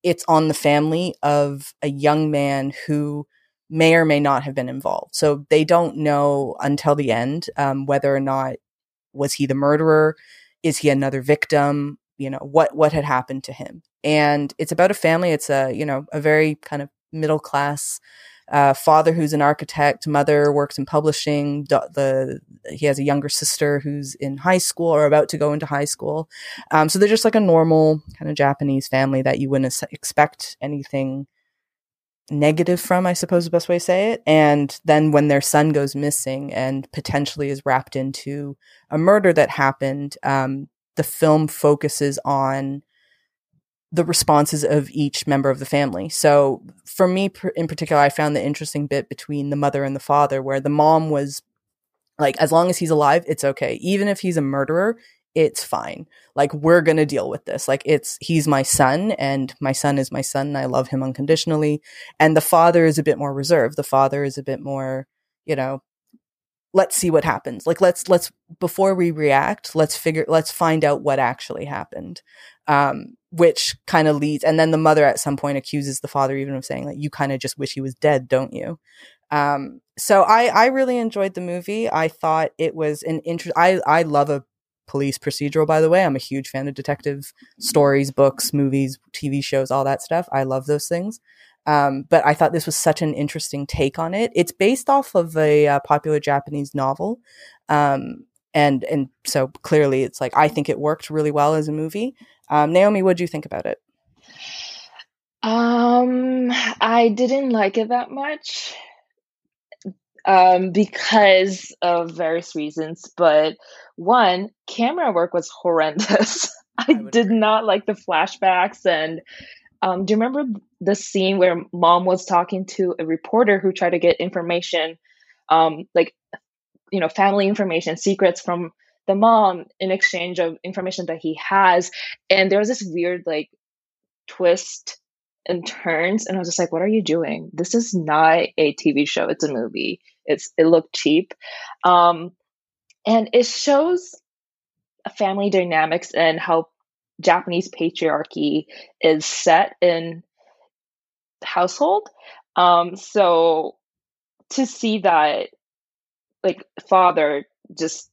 It's on the family of a young man who may or may not have been involved. So they don't know until the end whether or not, was he the murderer? Is he another victim? You know, what had happened to him? And it's about a family. It's a, you know, a very kind of middle class father who's an architect, mother works in publishing. He has a younger sister who's in high school or about to go into high school. So they're just like a normal kind of Japanese family that you wouldn't expect anything negative from, I suppose the best way to say it. And then when their son goes missing and potentially is wrapped into a murder that happened, the film focuses on the responses of each member of the family. So for me in particular, I found the interesting bit between the mother and the father, where the mom was like, as long as he's alive, it's okay. Even if he's a murderer, it's fine. Like, we're going to deal with this. Like, he's my son, and my son is my son, and I love him unconditionally. And the father is a bit more reserved. The father is a bit more, you know, let's see what happens. Like, let's before we react, let's find out what actually happened. Which kind of leads, and then the mother at some point accuses the father even of saying, like, you kind of just wish he was dead, don't you? So I really enjoyed the movie. I thought it was an interest. I love a police procedural, by the way. I'm a huge fan of detective stories, books, movies, TV shows, all that stuff. I love those things. But I thought this was such an interesting take on it. It's based off of a popular Japanese novel. And so clearly it's like, I think it worked really well as a movie. Naomi, what did you think about it? I didn't like it that much because of various reasons. But one, camera work was horrendous. I did agree. Not like the flashbacks. And do you remember the scene where mom was talking to a reporter who tried to get information, like, you know, family information, secrets from the mom in exchange of information that he has? And there was this weird like twist and turns, and I was just like, what are you doing? This is not a TV show, it's a movie. It looked cheap. And it shows family dynamics and how Japanese patriarchy is set in household. So to see that, like, father just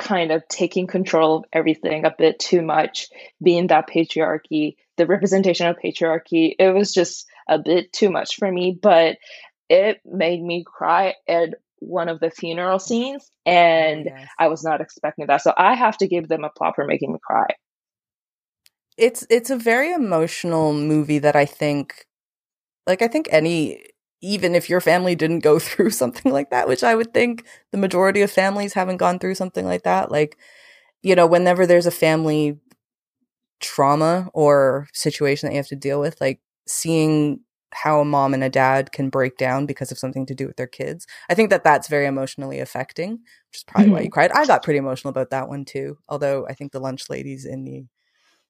kind of taking control of everything a bit too much, being that patriarchy, the representation of patriarchy, it was just a bit too much for me. But it made me cry at one of the funeral scenes, and yes, I was not expecting that. So I have to give them a plot for making me cry. It's a very emotional movie that I think, like, I think any, even if your family didn't go through something like that, which I would think the majority of families haven't gone through something like that. Like, you know, whenever there's a family trauma or situation that you have to deal with, like seeing how a mom and a dad can break down because of something to do with their kids, I think that that's very emotionally affecting, which is probably why you cried. I got pretty emotional about that one too. Although I think the lunch ladies in the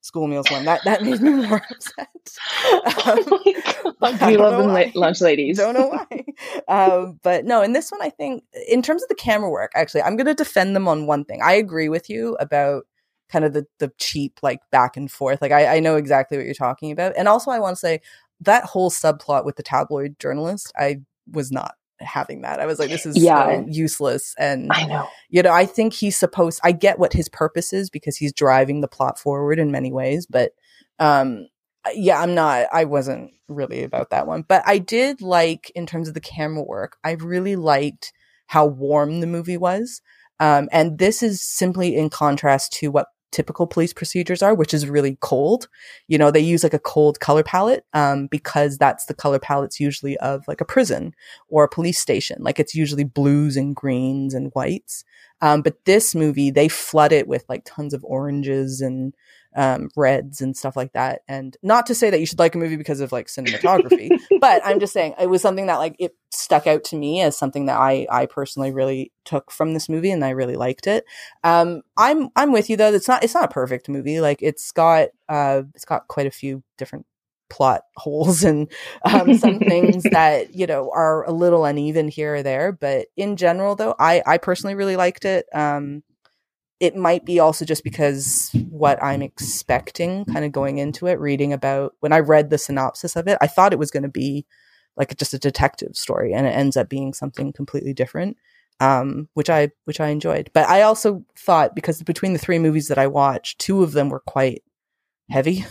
School Meals one, that made me more upset. We love the lunch ladies. Don't know why. But no, in this one, I think in terms of the camera work, actually, I'm going to defend them on one thing. I agree with you about kind of the cheap, like, back and forth. Like, I know exactly what you're talking about. And also I want to say that whole subplot with the tabloid journalist, I was not having that. I was like, this is useless. And I know, you know, I think he's supposed, I get what his purpose is because he's driving the plot forward in many ways, but I wasn't really about that one. But I did like, in terms of the camera work, I really liked how warm the movie was. And this is simply in contrast to what typical police procedures are, which is really cold. You know, they use like a cold color palette because that's the color palettes usually of like a prison or a police station. Like, it's usually blues and greens and whites. But this movie, they flood it with like tons of oranges and reds and stuff like that. And not to say that you should like a movie because of like cinematography, but I'm just saying it was something that, like, it stuck out to me as something that I personally really took from this movie, and I really liked it. I'm with you though. It's not a perfect movie. Like, it's got quite a few different plot holes and some things that, you know, are a little uneven here or there. But in general though, I personally really liked it. It might be also just because what I'm expecting kind of going into it, reading about, when I read the synopsis of it, I thought it was going to be like just a detective story, and it ends up being something completely different, which I enjoyed. But I also thought, because between the three movies that I watched, two of them were quite heavy,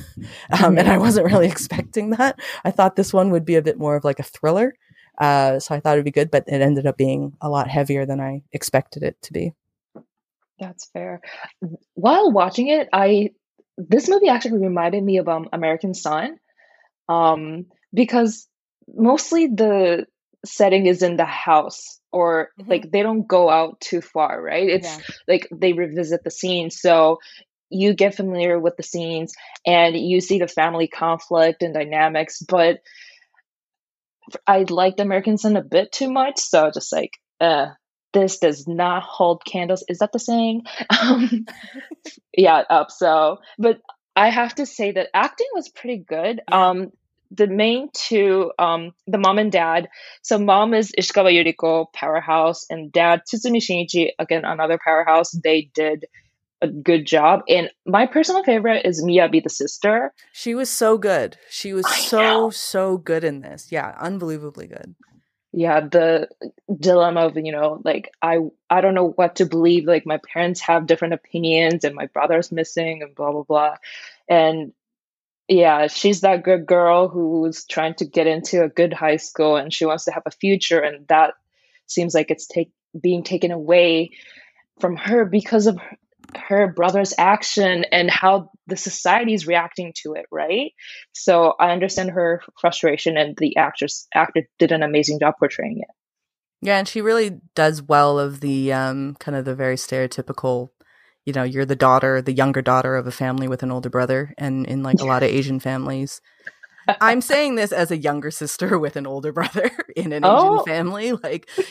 and I wasn't really expecting that. I thought this one would be a bit more of like a thriller, so I thought it'd be good, but it ended up being a lot heavier than I expected it to be. That's fair. While watching it, this movie actually reminded me of American Sign, because mostly the setting is in the house, or like they don't go out too far, right? It's like they revisit the scene, so you get familiar with the scenes and you see the family conflict and dynamics. But I liked American Son a bit too much, so just like, this does not hold candles. Is that the saying? So, but I have to say that acting was pretty good. The main two, the mom and dad. So mom is Ishikawa Yuriko, powerhouse, and dad, Tsutsumi Shinichi, again, another powerhouse. They did a good job. And my personal favorite is Miyabi, the sister. She was so good. She was so good in this. Yeah, unbelievably good. Yeah, the dilemma of, like, I don't know what to believe. Like, my parents have different opinions and my brother's missing and blah, blah, blah. And yeah, she's that good girl who's trying to get into a good high school and she wants to have a future. And that seems like it's being taken away from her because of her brother's action and how the society is reacting to it, right? So I understand her frustration, and the actor did an amazing job portraying it. Yeah, and she really does well of the kind of the very stereotypical, you're the daughter, the younger daughter of a family with an older brother, and in like a lot of Asian families. I'm saying this as a younger sister with an older brother in an Asian family. Like, some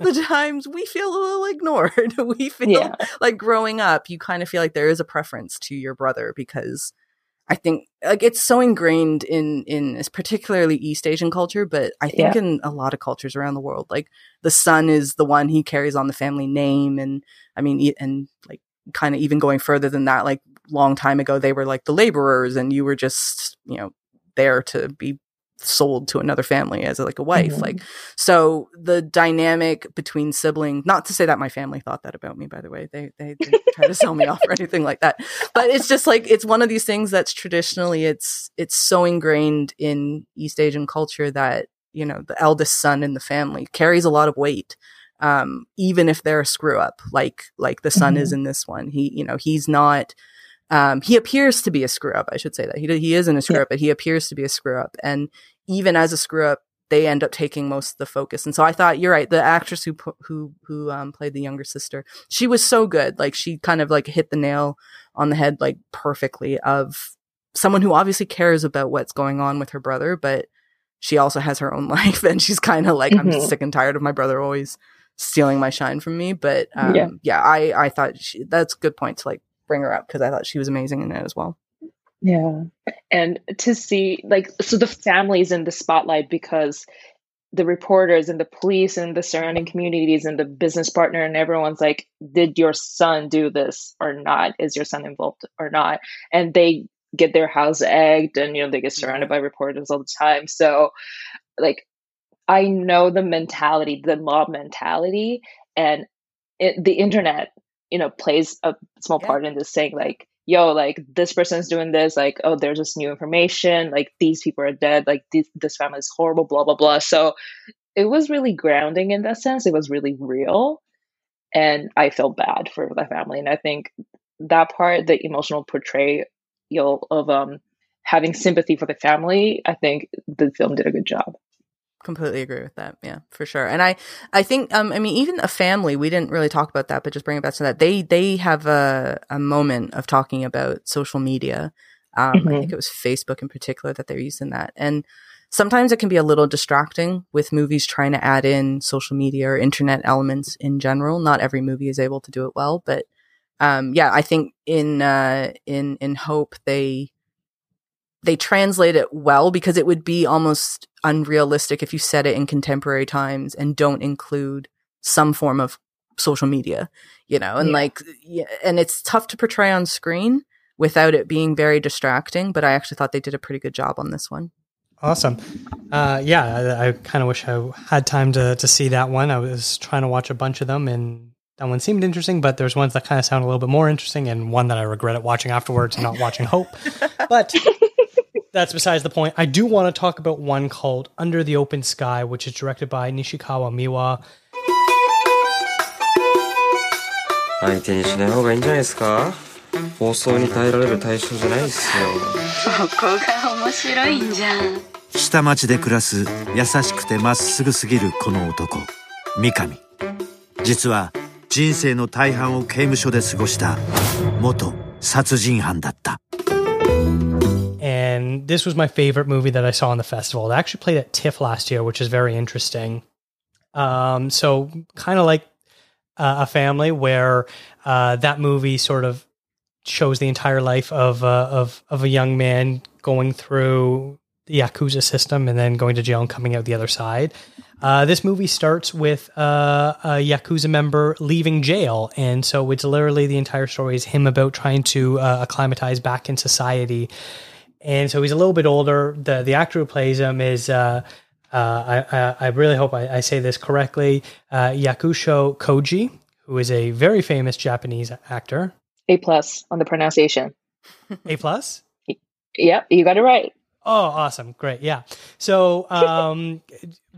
of the times we feel a little ignored. We feel like growing up, you kind of feel like there is a preference to your brother, because I think like it's so ingrained in particularly East Asian culture, but I think in a lot of cultures around the world, like the son is the one, he carries on the family name. And I mean, and like kind of even going further than that, like long time ago, they were like the laborers and you were just, there to be sold to another family as like a wife. Like, so the dynamic between sibling, not to say that my family thought that about me, by the way, they didn't try to sell me off or anything like that, but it's just like, it's one of these things that's traditionally it's so ingrained in East Asian culture that, the eldest son in the family carries a lot of weight. Even if they're a screw up, like the son is in this one, he, he's not, he appears to be a screw up. I should say that he isn't a screw up, but he appears to be a screw up. And even as a screw up, they end up taking most of the focus. And so I thought, you're right. The actress who played the younger sister, she was so good. Like she kind of like hit the nail on the head, like perfectly, of someone who obviously cares about what's going on with her brother, but she also has her own life. And she's kind of like, I'm sick and tired of my brother always stealing my shine from me. But I thought that's a good point to like bring her up, because I thought she was amazing in that as well. Yeah, and to see like, so the family's in the spotlight because the reporters and the police and the surrounding communities and the business partner and everyone's like, did your son do this or not? Is your son involved or not? And they get their house egged, and they get surrounded by reporters all the time. So like, I know the mentality, the mob mentality, and the internet plays a small part in this, saying like, yo, like this person's doing this, like, oh, there's this new information, like these people are dead, like this family is horrible, blah, blah, blah. So it was really grounding in that sense. It was really real. And I felt bad for the family. And I think that part, the emotional portrayal of having sympathy for the family, I think the film did a good job. Completely agree with that. Yeah, for sure. And I think, I mean, even A Family, we didn't really talk about that, but just bring it back to that. They have a moment of talking about social media. I think it was Facebook in particular that they're using that. And sometimes it can be a little distracting with movies trying to add in social media or internet elements in general. Not every movie is able to do it well, but I think in Hope, they translate it well, because it would be almost unrealistic if you set it in contemporary times and don't include some form of social media, and it's tough to portray on screen without it being very distracting, but I actually thought they did a pretty good job on this one. Awesome. Yeah, I kind of wish I had time to see that one. I was trying to watch a bunch of them, and that one seemed interesting, but there's ones that kind of sound a little bit more interesting, and one that I regretted watching afterwards and not watching Hope. But that's besides the point. I do want to talk about one called Under the Open Sky, which is directed by Nishikawa Miwa. 相手にしない方がいいんじゃないですか。放送に耐えられる対象じゃないですよ。下町で暮らす優しくてまっすぐすぎるこの男、三上。実は人生の大半を刑務所で過ごした元殺人犯だった。 And this was my favorite movie that I saw in the festival. It actually played at TIFF last year, which is very interesting. So kind of like A Family, where that movie sort of shows the entire life of a young man going through the Yakuza system and then going to jail and coming out the other side. This movie starts with a Yakuza member leaving jail. And so it's literally the entire story is him about trying to acclimatize back in society. And so he's a little bit older. The actor who plays him is, I really hope I say this correctly, Yakusho Koji, who is a very famous Japanese actor. A+ on the pronunciation. A+? Yep, you got it right. Oh, awesome. Great. Yeah. So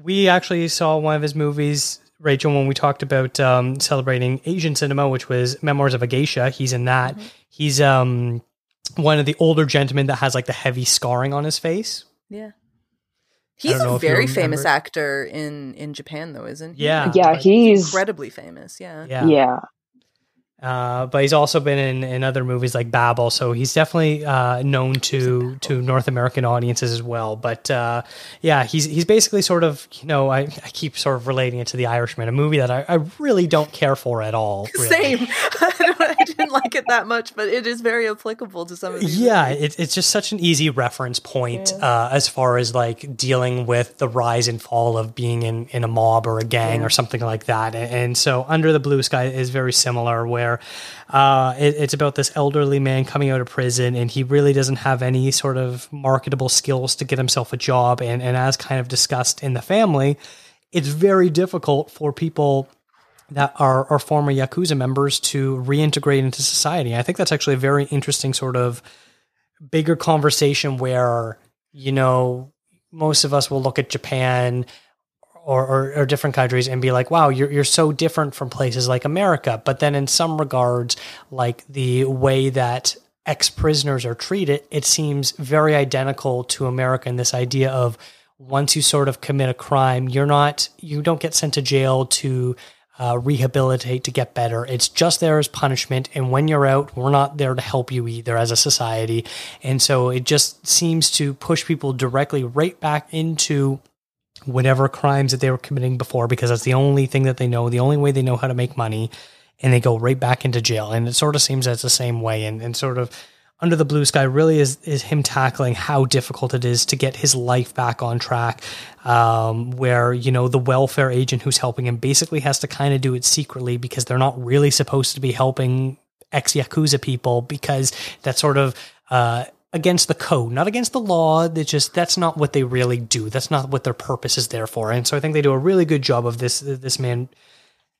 we actually saw one of his movies, Rachel, when we talked about celebrating Asian cinema, which was Memoirs of a Geisha. He's in that. Mm-hmm. He's one of the older gentlemen that has like the heavy scarring on his face. Yeah. He's a very famous actor in Japan, though, isn't he? Yeah. Yeah, he's incredibly famous. Yeah. Yeah. Yeah. But he's also been in other movies like Babel, so he's definitely known to North American audiences as well. But yeah, he's basically sort of, you know, I keep sort of relating it to The Irishman, a movie that I really don't care for at all. Really. Same. I didn't like it that much, but it is very applicable to some of these. Yeah, it's just such an easy reference point as far as like dealing with the rise and fall of being in a mob or a gang or something like that. And so Under the Blue Sky is very similar, where it's about this elderly man coming out of prison, and he really doesn't have any sort of marketable skills to get himself a job. And as kind of discussed in The Family, it's very difficult for people that are former Yakuza members to reintegrate into society. I think that's actually a very interesting sort of bigger conversation where, you know, most of us will look at Japan or different countries and be like, wow, you're so different from places like America. But then in some regards, like the way that ex-prisoners are treated, it seems very identical to America, and this idea of once you sort of commit a crime, you don't get sent to jail to rehabilitate, to get better. It's just there as punishment. And when you're out, we're not there to help you either as a society. And so it just seems to push people directly right back into whatever crimes that they were committing before, because that's the only thing that they know, the only way they know how to make money, and they go right back into jail. And it sort of seems that's the same way. And sort of Under the Blue Sky really is him tackling how difficult it is to get his life back on track, where, you know, the welfare agent who's helping him basically has to kind of do it secretly because they're not really supposed to be helping ex-Yakuza people, because that's sort of against the code, not against the law. That's not what they really do. That's not what their purpose is there for. And so I think they do a really good job of this man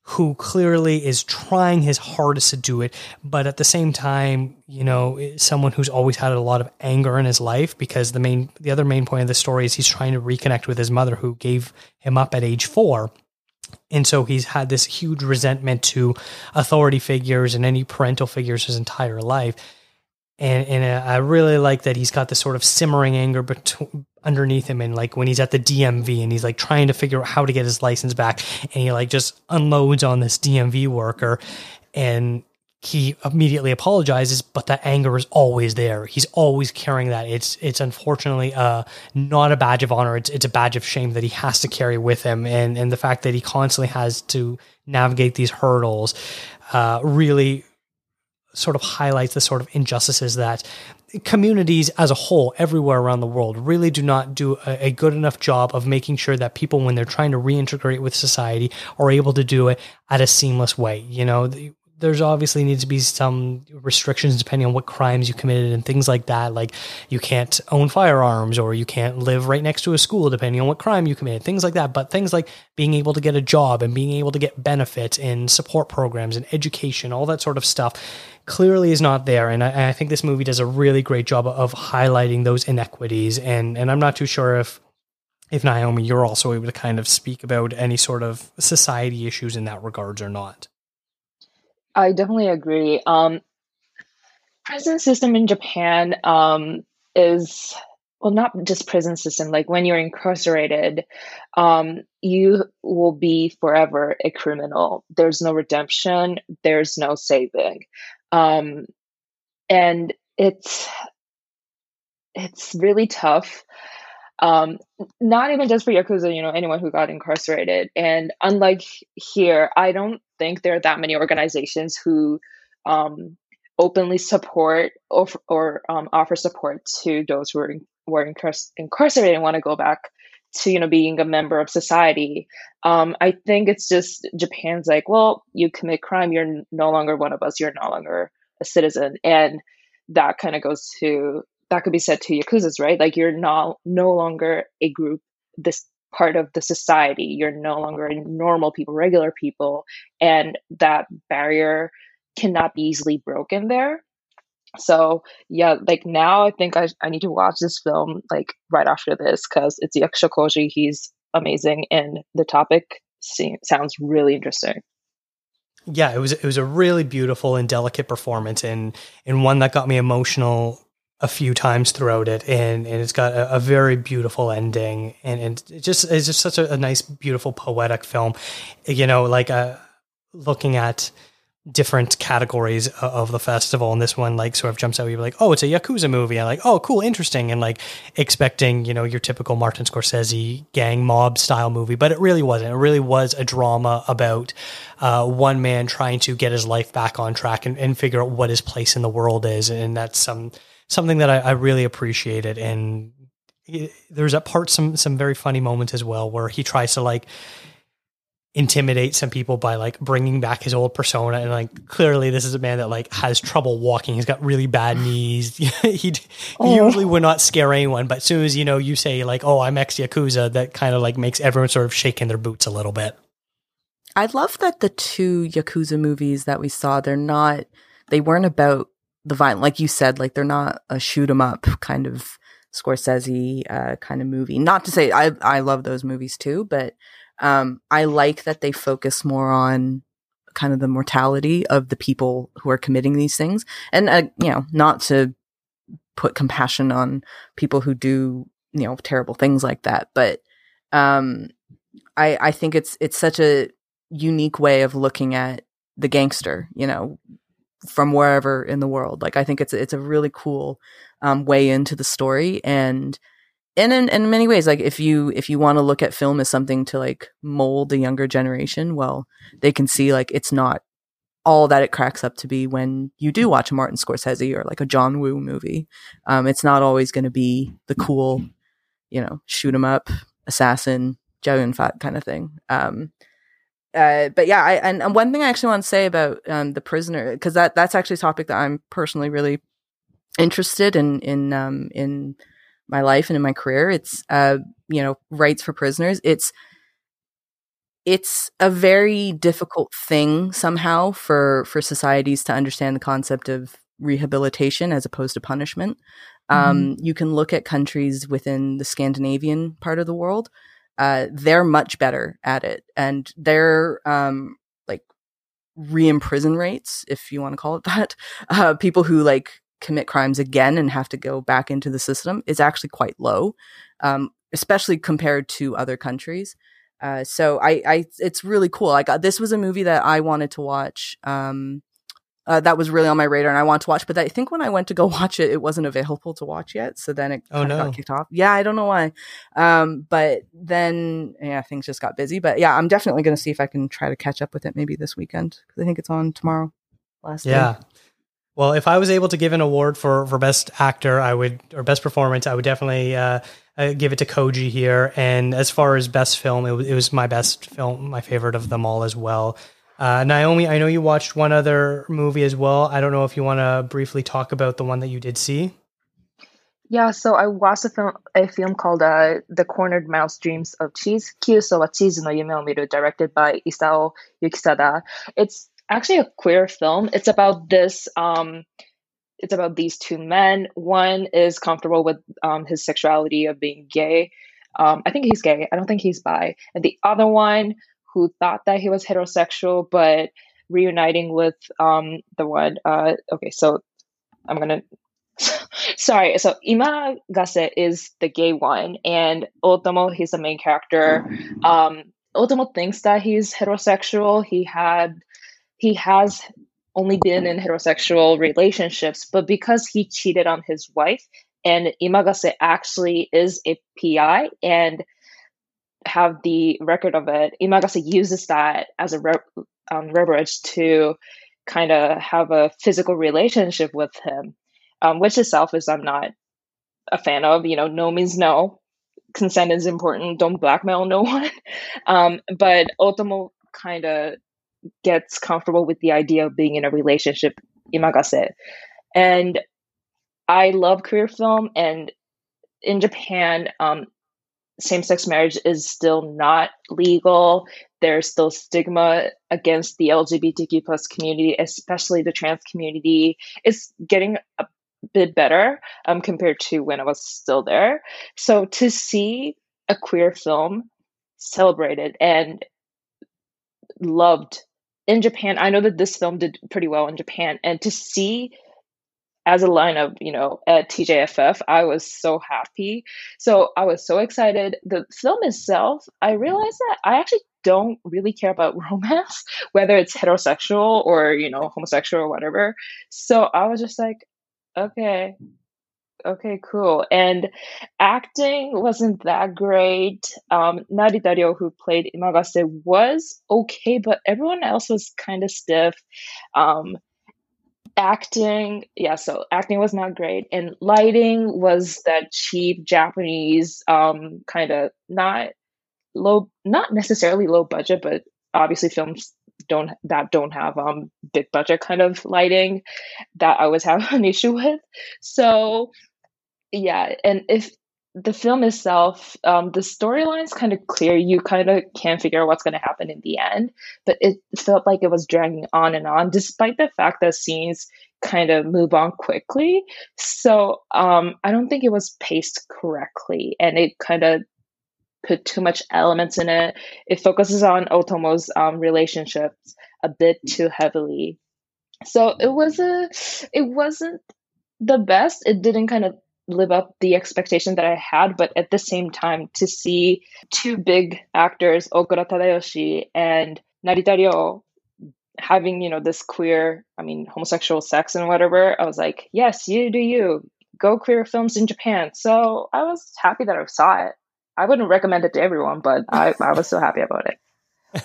who clearly is trying his hardest to do it, but at the same time, you know, someone who's always had a lot of anger in his life, because the other main point of the story is he's trying to reconnect with his mother, who gave him up at age 4. And so he's had this huge resentment to authority figures and any parental figures his entire life. And I really like that he's got this sort of simmering anger underneath him. And like when he's at the DMV and he's like trying to figure out how to get his license back, and he like just unloads on this DMV worker, and he immediately apologizes, but that anger is always there. He's always carrying that. It's unfortunately not a badge of honor. It's a badge of shame that he has to carry with him. And the fact that he constantly has to navigate these hurdles really sort of highlights the sort of injustices that communities as a whole, everywhere around the world, really do not do a good enough job of making sure that people, when they're trying to reintegrate with society, are able to do it at a seamless way. You know, there's obviously needs to be some restrictions depending on what crimes you committed and things like that. Like you can't own firearms or you can't live right next to a school depending on what crime you committed, things like that. But things like being able to get a job and being able to get benefits and support programs and education, all that sort of stuff clearly is not there. And I think this movie does a really great job of highlighting those inequities. And I'm not too sure if Naomi, you're also able to kind of speak about any sort of society issues in that regards or not. I definitely agree. Prison system in Japan is, well, not just prison system. Like when you're incarcerated, you will be forever a criminal. There's no redemption. There's no saving. And it's really tough. Not even just for Yakuza, you know, anyone who got incarcerated. And unlike here, I don't think there are that many organizations who openly support or offer support to those who were incarcerated and want to go back to, you know, being a member of society. I think it's just Japan's like, well, you commit crime, you're no longer one of us, you're no longer a citizen. And that kind of goes to, that could be said to Yakuzas, right? Like you're no longer a group, this part of the society. You're no longer normal people, regular people. And that barrier cannot be easily broken there. So yeah, like now I think I need to watch this film like right after this because it's Yakusho Koji. He's amazing. And the topic sounds really interesting. Yeah, it was a really beautiful and delicate performance and one that got me emotional a few times throughout it, and it's got a very beautiful ending, and it's just such a nice, beautiful, poetic film. You know, like looking at different categories of the festival, and this one like sort of jumps out. You're like, oh, it's a Yakuza movie, and like, oh, cool, interesting, and like expecting, you know, your typical Martin Scorsese gang mob style movie, but it really wasn't. It really was a drama about one man trying to get his life back on track and figure out what his place in the world is, and that's something that I really appreciated. And there's at part some very funny moments as well, where he tries to like intimidate some people by like bringing back his old persona. And like, clearly this is a man that like has trouble walking. He's got really bad knees. He usually would not scare anyone, but as soon as, you know, you say like, oh, I'm ex Yakuza, that kind of like makes everyone sort of shake in their boots a little bit. I love that the two Yakuza movies that we saw, they weren't about the violent, like you said, like they're not a shoot 'em up kind of Scorsese kind of movie. Not to say I love those movies too, but I like that they focus more on kind of the mortality of the people who are committing these things, and you know, not to put compassion on people who do, you know, terrible things like that, but I think it's such a unique way of looking at the gangster, you know, from wherever in the world. Like I think it's a really cool way into the story, and in many ways, like if you want to look at film as something to like mold the younger generation, well, they can see like it's not all that it cracks up to be when you do watch a Martin Scorsese or like a John Woo movie. It's not always going to be the cool, you know, shoot 'em up assassin Chow Yun-fat kind of thing. But yeah, and one thing I actually want to say about The Prisoner, because that's actually a topic that I'm personally really interested in my life and in my career. It's you know, rights for prisoners. It's a very difficult thing somehow for societies to understand the concept of rehabilitation as opposed to punishment. You can look at countries within the Scandinavian part of the world. They're much better at it, and their like re-imprison rates, if you want to call it that, people who like commit crimes again and have to go back into the system is actually quite low, especially compared to other countries. So it's really cool. Like this was a movie that I wanted to watch. That was really on my radar and I want to watch, but I think when I went to go watch it, it wasn't available to watch yet. So then it got kicked off. Yeah, I don't know why. But then, yeah, things just got busy. But yeah, I'm definitely going to see if I can try to catch up with it maybe this weekend, because I think it's on tomorrow. Last day. Well, if I was able to give an award for best actor, I would, or best performance, I would definitely give it to Koji here. And as far as best film, it was my best film, my favorite of them all as well. Naomi, I know you watched one other movie as well. I don't know if you want to briefly talk about the one that you did see. Yeah, so I watched a film called The Cornered Mouse Dreams of Cheese, Kyuso wa Cheese no Yume o Miru, directed by Isao Yukisada. It's actually a queer film. It's about this... It's about these two men. One is comfortable with his sexuality of being gay. I think he's gay. I don't think he's bi. And the other one who thought that he was heterosexual, but reuniting with the one. So Imagase is the gay one, and Otomo, he's the main character. Otomo thinks that he's heterosexual. He has only been in heterosexual relationships, but because he cheated on his wife, and Imagase actually is a PI and have the record of it, Imagase uses that as a leverage to kind of have a physical relationship with him, which itself is I'm not a fan of. You know, no means no. Consent is important. Don't blackmail no one. But Otomo kind of gets comfortable with the idea of being in a relationship, Imagase. And I love queer film, and in Japan, same-sex marriage is still not legal. There's still stigma against the LGBTQ plus community, especially the trans community. It's getting a bit better compared to when I was still there. So to see a queer film celebrated and loved in Japan, I know that this film did pretty well in Japan, and to see as a lineup, you know, at TJFF, I was so happy. So I was so excited. The film itself, I realized that I actually don't really care about romance, whether it's heterosexual or, you know, homosexual or whatever. So I was just like, okay, cool. And acting wasn't that great. Narita Ryo, who played Imagase, was okay, but everyone else was kind of stiff. Acting was not great. And lighting was that cheap Japanese, kind of not necessarily low budget, but obviously films don't have big budget kind of lighting that I always have an issue with. So yeah, and if the film itself, the storyline's kind of clear, you kind of can't figure out what's going to happen in the end, but it felt like it was dragging on and on, despite the fact that scenes kind of move on quickly. So I don't think it was paced correctly, and it kind of put too much elements in it. It focuses on Otomo's relationships a bit too heavily. So it wasn't the best. It didn't kind of live up the expectation that I had, but at the same time, to see two big actors, Okurata Tadayoshi and Narita Ryo, having, you know, this queer, homosexual sex and whatever, I was like, yes, you do you. Go queer films in Japan. So I was happy that I saw it. I wouldn't recommend it to everyone, but I was so happy about it.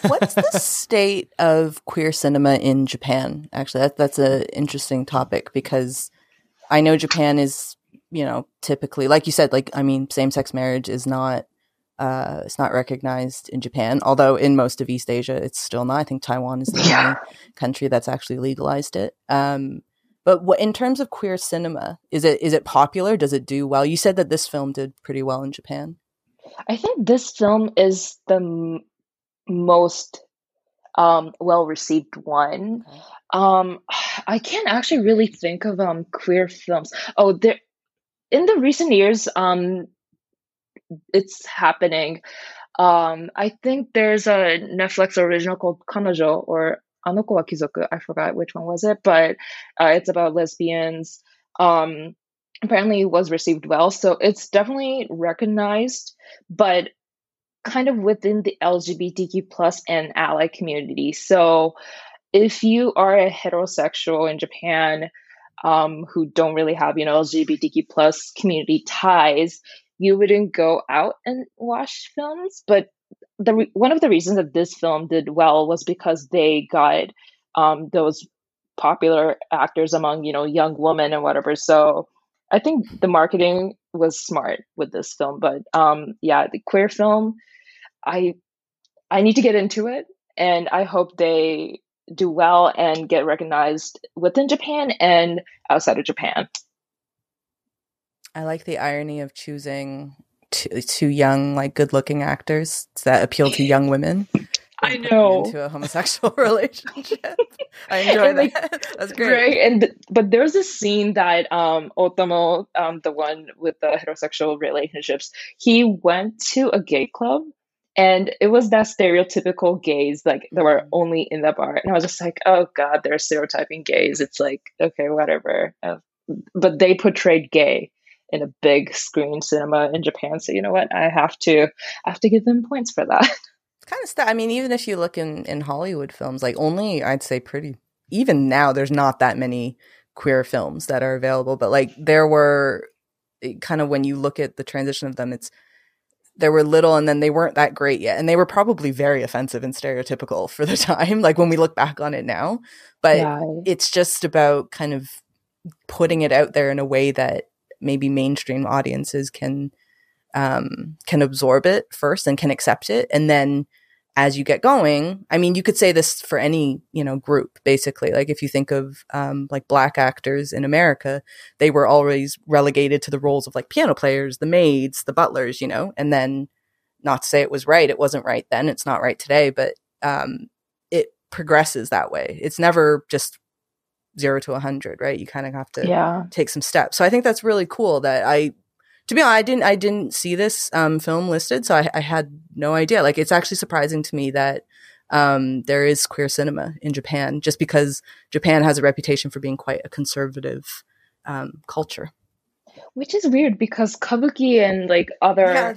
What's the state of queer cinema in Japan? Actually, that's an interesting topic, because I know Japan is, you know, typically, like you said, same-sex marriage is not, it's not recognized in Japan, although in most of East Asia, it's still not. I think Taiwan is the only country that's actually legalized it. But what, in terms of queer cinema, is it popular? Does it do well? You said that this film did pretty well in Japan. I think this film is the most well-received one. I can't actually really think of queer films. In the recent years, it's happening. I think there's a Netflix original called Kanojo or Anoko wa Kizoku. I forgot which one was it, but it's about lesbians. Apparently it was received well, so it's definitely recognized, but kind of within the LGBTQ plus and ally community. So if you are a heterosexual in Japan who don't really have, you know, LGBTQ plus community ties, you wouldn't go out and watch films. But one of the reasons that this film did well was because they got those popular actors among, you know, young women and whatever. So I think the marketing was smart with this film, but the queer film, I need to get into it, and I hope they do well and get recognized within Japan and outside of Japan. I like the irony of choosing two young, like, good-looking actors that appeal to young women. I know. Into a homosexual relationship. I enjoy that. Like, that's great. Right? But there's this scene that Otomo, the one with the heterosexual relationships, he went to a gay club, and it was that stereotypical gays, like, that were only in that bar. And I was just like, oh, God, they're stereotyping gays. It's like, okay, whatever. But they portrayed gay in a big screen cinema in Japan. So you know what? I have to give them points for that. Kind of stuff. I mean, even if you look in Hollywood films, like, only, I'd say, pretty, even now, there's not that many queer films that are available, but like there were, kind of, when you look at the transition of them, there were little, and then they weren't that great yet, and they were probably very offensive and stereotypical for the time, like when we look back on it now, but yeah. It's just about kind of putting it out there in a way that maybe mainstream audiences can absorb it first and can accept it. And then as you get going, I mean, you could say this for any, group, basically. Like, if you think of like Black actors in America, they were always relegated to the roles of like piano players, the maids, the butlers, and then, not to say it was right. It wasn't right then. It's not right today, but it progresses that way. It's never just 0 to 100, right? You kind of have to take some steps. So I think that's really cool that to be honest, I didn't see this film listed, so I had no idea. Like, it's actually surprising to me that there is queer cinema in Japan, just because Japan has a reputation for being quite a conservative culture. Which is weird, because kabuki and like other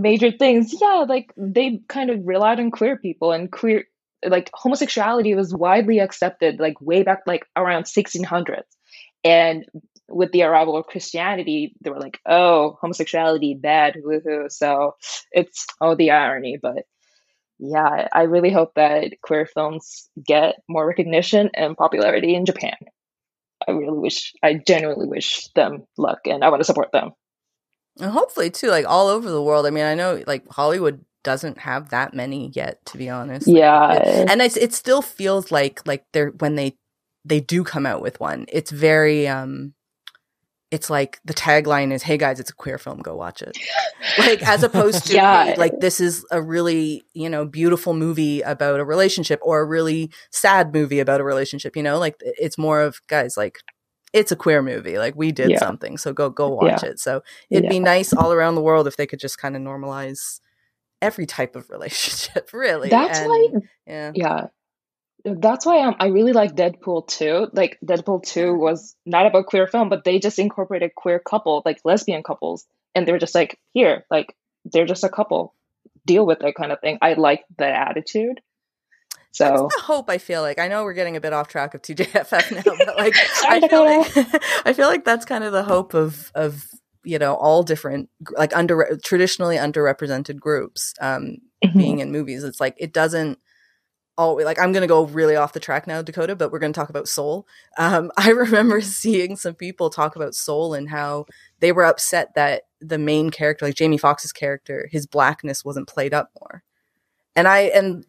major things, like, they kind of relied on queer people, and queer, like, homosexuality was widely accepted, like, way back, like, around 1600s, and with the arrival of Christianity, they were like, oh, homosexuality, bad, woohoo. So it's the irony. But yeah, I really hope that queer films get more recognition and popularity in Japan. I genuinely wish them luck, and I want to support them. And hopefully too, like, all over the world. I mean, I know, like, Hollywood doesn't have that many yet, to be honest. Yeah. And it still feels like they're, when they do come out with one, it's very, it's like the tagline is, hey guys, it's a queer film, go watch it. Like, as opposed to hey, like, this is a really, beautiful movie about a relationship, or a really sad movie about a relationship, like, it's more of, guys, like, it's a queer movie. Like, we did something, so go watch it. So it'd be nice all around the world if they could just kind of normalize every type of relationship, really. That's why I really like Deadpool 2. Like, Deadpool 2 was not about queer film, but they just incorporated queer couple, like lesbian couples. And they were just like, here, like, they're just a couple. Deal with it, kind of thing. I like that attitude. So that's the hope, I feel like. I know we're getting a bit off track of 2JFF now, but like, I feel like that's kind of the hope of all different, like, traditionally underrepresented groups being in movies. It's like, it doesn't, like, I'm going to go really off the track now, Dakota, but we're going to talk about Soul. I remember seeing some people talk about Soul and how they were upset that the main character, like Jamie Foxx's character, his blackness wasn't played up more. This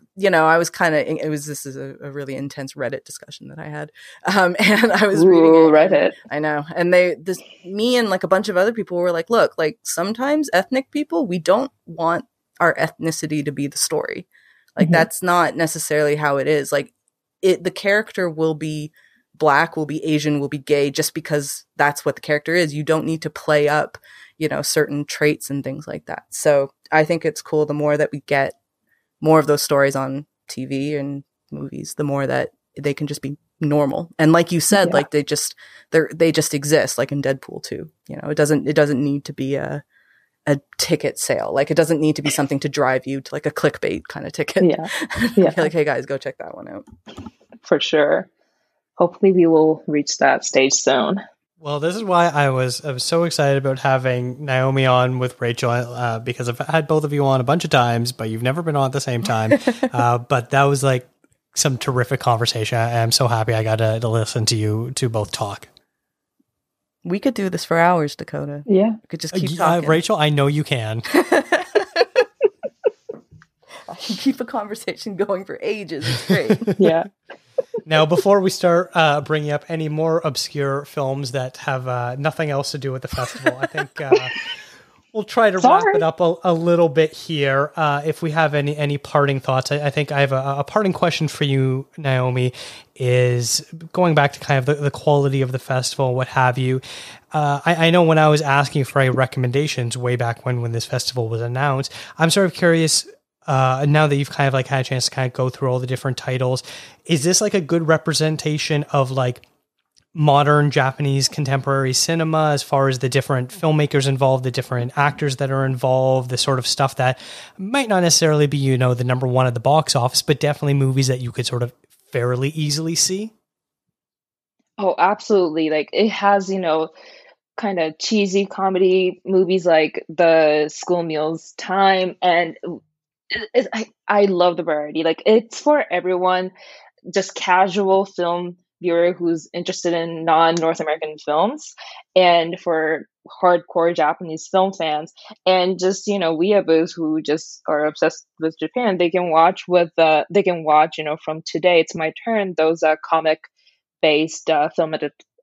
is a really intense Reddit discussion that I had. And I was reading it. Reddit. I know. And me and like a bunch of other people were like, look, like, sometimes ethnic people, we don't want our ethnicity to be the story. Like, that's not necessarily how it is. Like, the character will be Black, will be Asian, will be gay, just because that's what the character is. You don't need to play up, certain traits and things like that. So I think it's cool. The more that we get more of those stories on TV and movies, the more that they can just be normal. And like you said, like, they just exist, like in Deadpool 2. It doesn't need to be a ticket sale. Like, it doesn't need to be something to drive you to, like, a clickbait kind of ticket. Yeah. Like, hey guys, go check that one out. For sure. Hopefully we will reach that stage soon. Well, this is why I was so excited about having Naomi on with Rachel, because I've had both of you on a bunch of times, but you've never been on at the same time. But that was like some terrific conversation. I'm so happy I got to listen to you two both talk. We could do this for hours, Dakota. Yeah. We could just keep talking. Rachel, I know you can. I can keep a conversation going for ages. It's great. Yeah. Now, before we start bringing up any more obscure films that have nothing else to do with the festival, I think we'll try to wrap it up a little bit here. If we have any parting thoughts, I think I have a parting question for you, Naomi, is going back to kind of the quality of the festival, what have you. I know when I was asking for recommendations way back when this festival was announced, I'm sort of curious, now that you've kind of like had a chance to kind of go through all the different titles, is this like a good representation of like modern Japanese contemporary cinema as far as the different filmmakers involved, the different actors that are involved, the sort of stuff that might not necessarily be, you know, the number one at the box office, but definitely movies that you could sort of fairly easily see? Oh, absolutely. Like it has, you know, kind of cheesy comedy movies like the School Meals Time, and I love the variety. Like it's for everyone, just casual film viewer who's interested in non-North American films, and for hardcore Japanese film fans, and just, you know, weeaboos who just are obsessed with Japan. They can watch you know, from Today It's My Turn, those comic-based film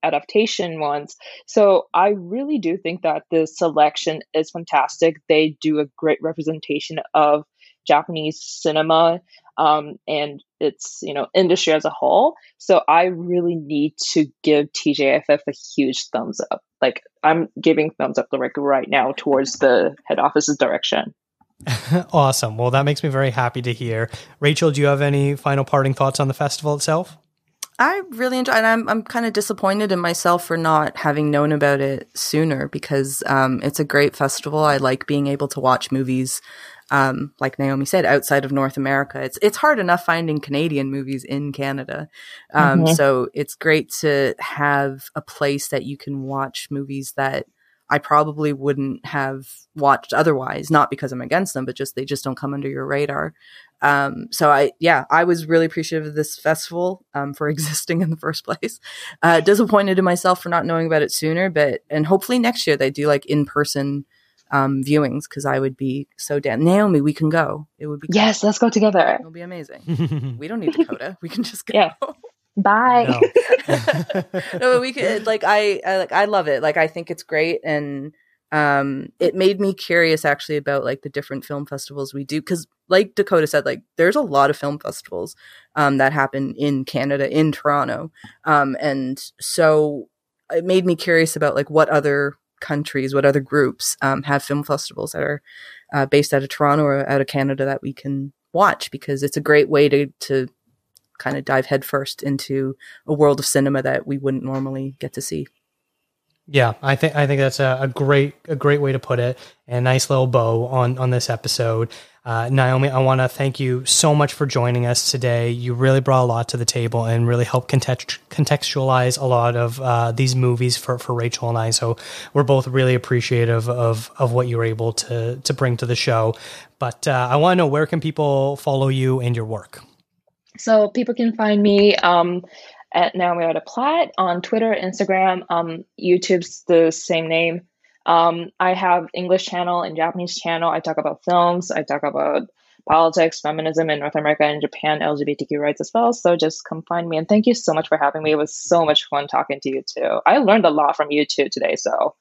adaptation ones. So I really do think that the selection is fantastic. They do a great representation of Japanese cinema and its, you know, industry as a whole. So I really need to give TJFF a huge thumbs up. Like I'm giving thumbs up right now towards the head office's direction. Awesome. Well, that makes me very happy to hear. Rachel, do you have any final parting thoughts on the festival itself? I really enjoyed it, and I'm kind of disappointed in myself for not having known about it sooner, because it's a great festival. I like being able to watch movies, like Naomi said, outside of North America. It's hard enough finding Canadian movies in Canada. So it's great to have a place that you can watch movies that I probably wouldn't have watched otherwise, not because I'm against them, but just they just don't come under your radar. So I was really appreciative of this festival for existing in the first place. Disappointed in myself for not knowing about it sooner, and hopefully next year they do like in-person viewings, because I would be so damn. Naomi, we can go. It would be great. Yes, let's go together. It'll be amazing. We don't need Dakota. We can just go. Yeah. Bye. No. No, we could. Like I love it. Like I think it's great, and it made me curious actually about like the different film festivals we do, because like Dakota said, like there's a lot of film festivals that happen in Canada, in Toronto, and so it made me curious about like what other countries, what other groups have film festivals that are based out of Toronto or out of Canada that we can watch, because it's a great way to kind of dive headfirst into a world of cinema that we wouldn't normally get to see. Yeah, I think that's a great way to put it, and a nice little bow on this episode. Naomi, I want to thank you so much for joining us today. You really brought a lot to the table and really helped contextualize a lot of these movies for Rachel and I. So we're both really appreciative of what you were able to bring to the show. But I want to know, where can people follow you and your work? So people can find me at Naomi Wada Platt on Twitter, Instagram, YouTube's the same name. I have English channel and Japanese channel. I talk about films. I talk about politics, feminism in North America and Japan, LGBTQ rights as well. So just come find me. And thank you so much for having me. It was so much fun talking to you too. I learned a lot from you too today. So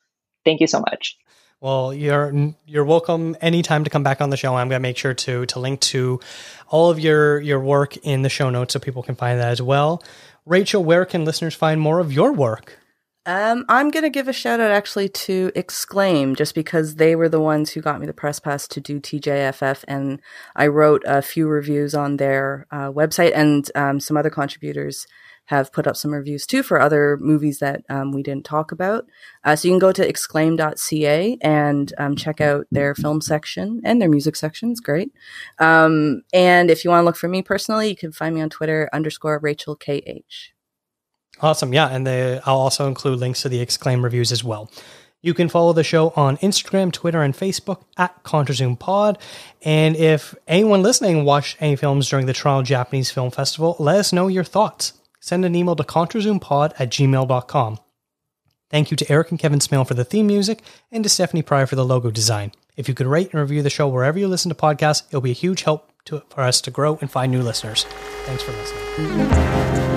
thank you so much. Well, you're welcome anytime to come back on the show. I'm going to make sure to link to all of your work in the show notes so people can find that as well. Rachel, where can listeners find more of your work? I'm going to give a shout out actually to Exclaim, just because they were the ones who got me the press pass to do TJFF, and I wrote a few reviews on their website, and some other contributors have put up some reviews too for other movies that we didn't talk about. So you can go to exclaim.ca and check out their film section and their music section. It's great. And if you want to look for me personally, you can find me on Twitter _RachelKH. Awesome. Yeah. And I'll also include links to the Exclaim reviews as well. You can follow the show on Instagram, Twitter, and Facebook at ContraZone Pod. And if anyone listening watched any films during the Toronto Japanese Film Festival, let us know your thoughts. Send an email to ContraZonePod@gmail.com. Thank you to Eric and Kevin Smale for the theme music, and to Stephanie Pryor for the logo design. If you could rate and review the show wherever you listen to podcasts, it'll be a huge help for us to grow and find new listeners. Thanks for listening.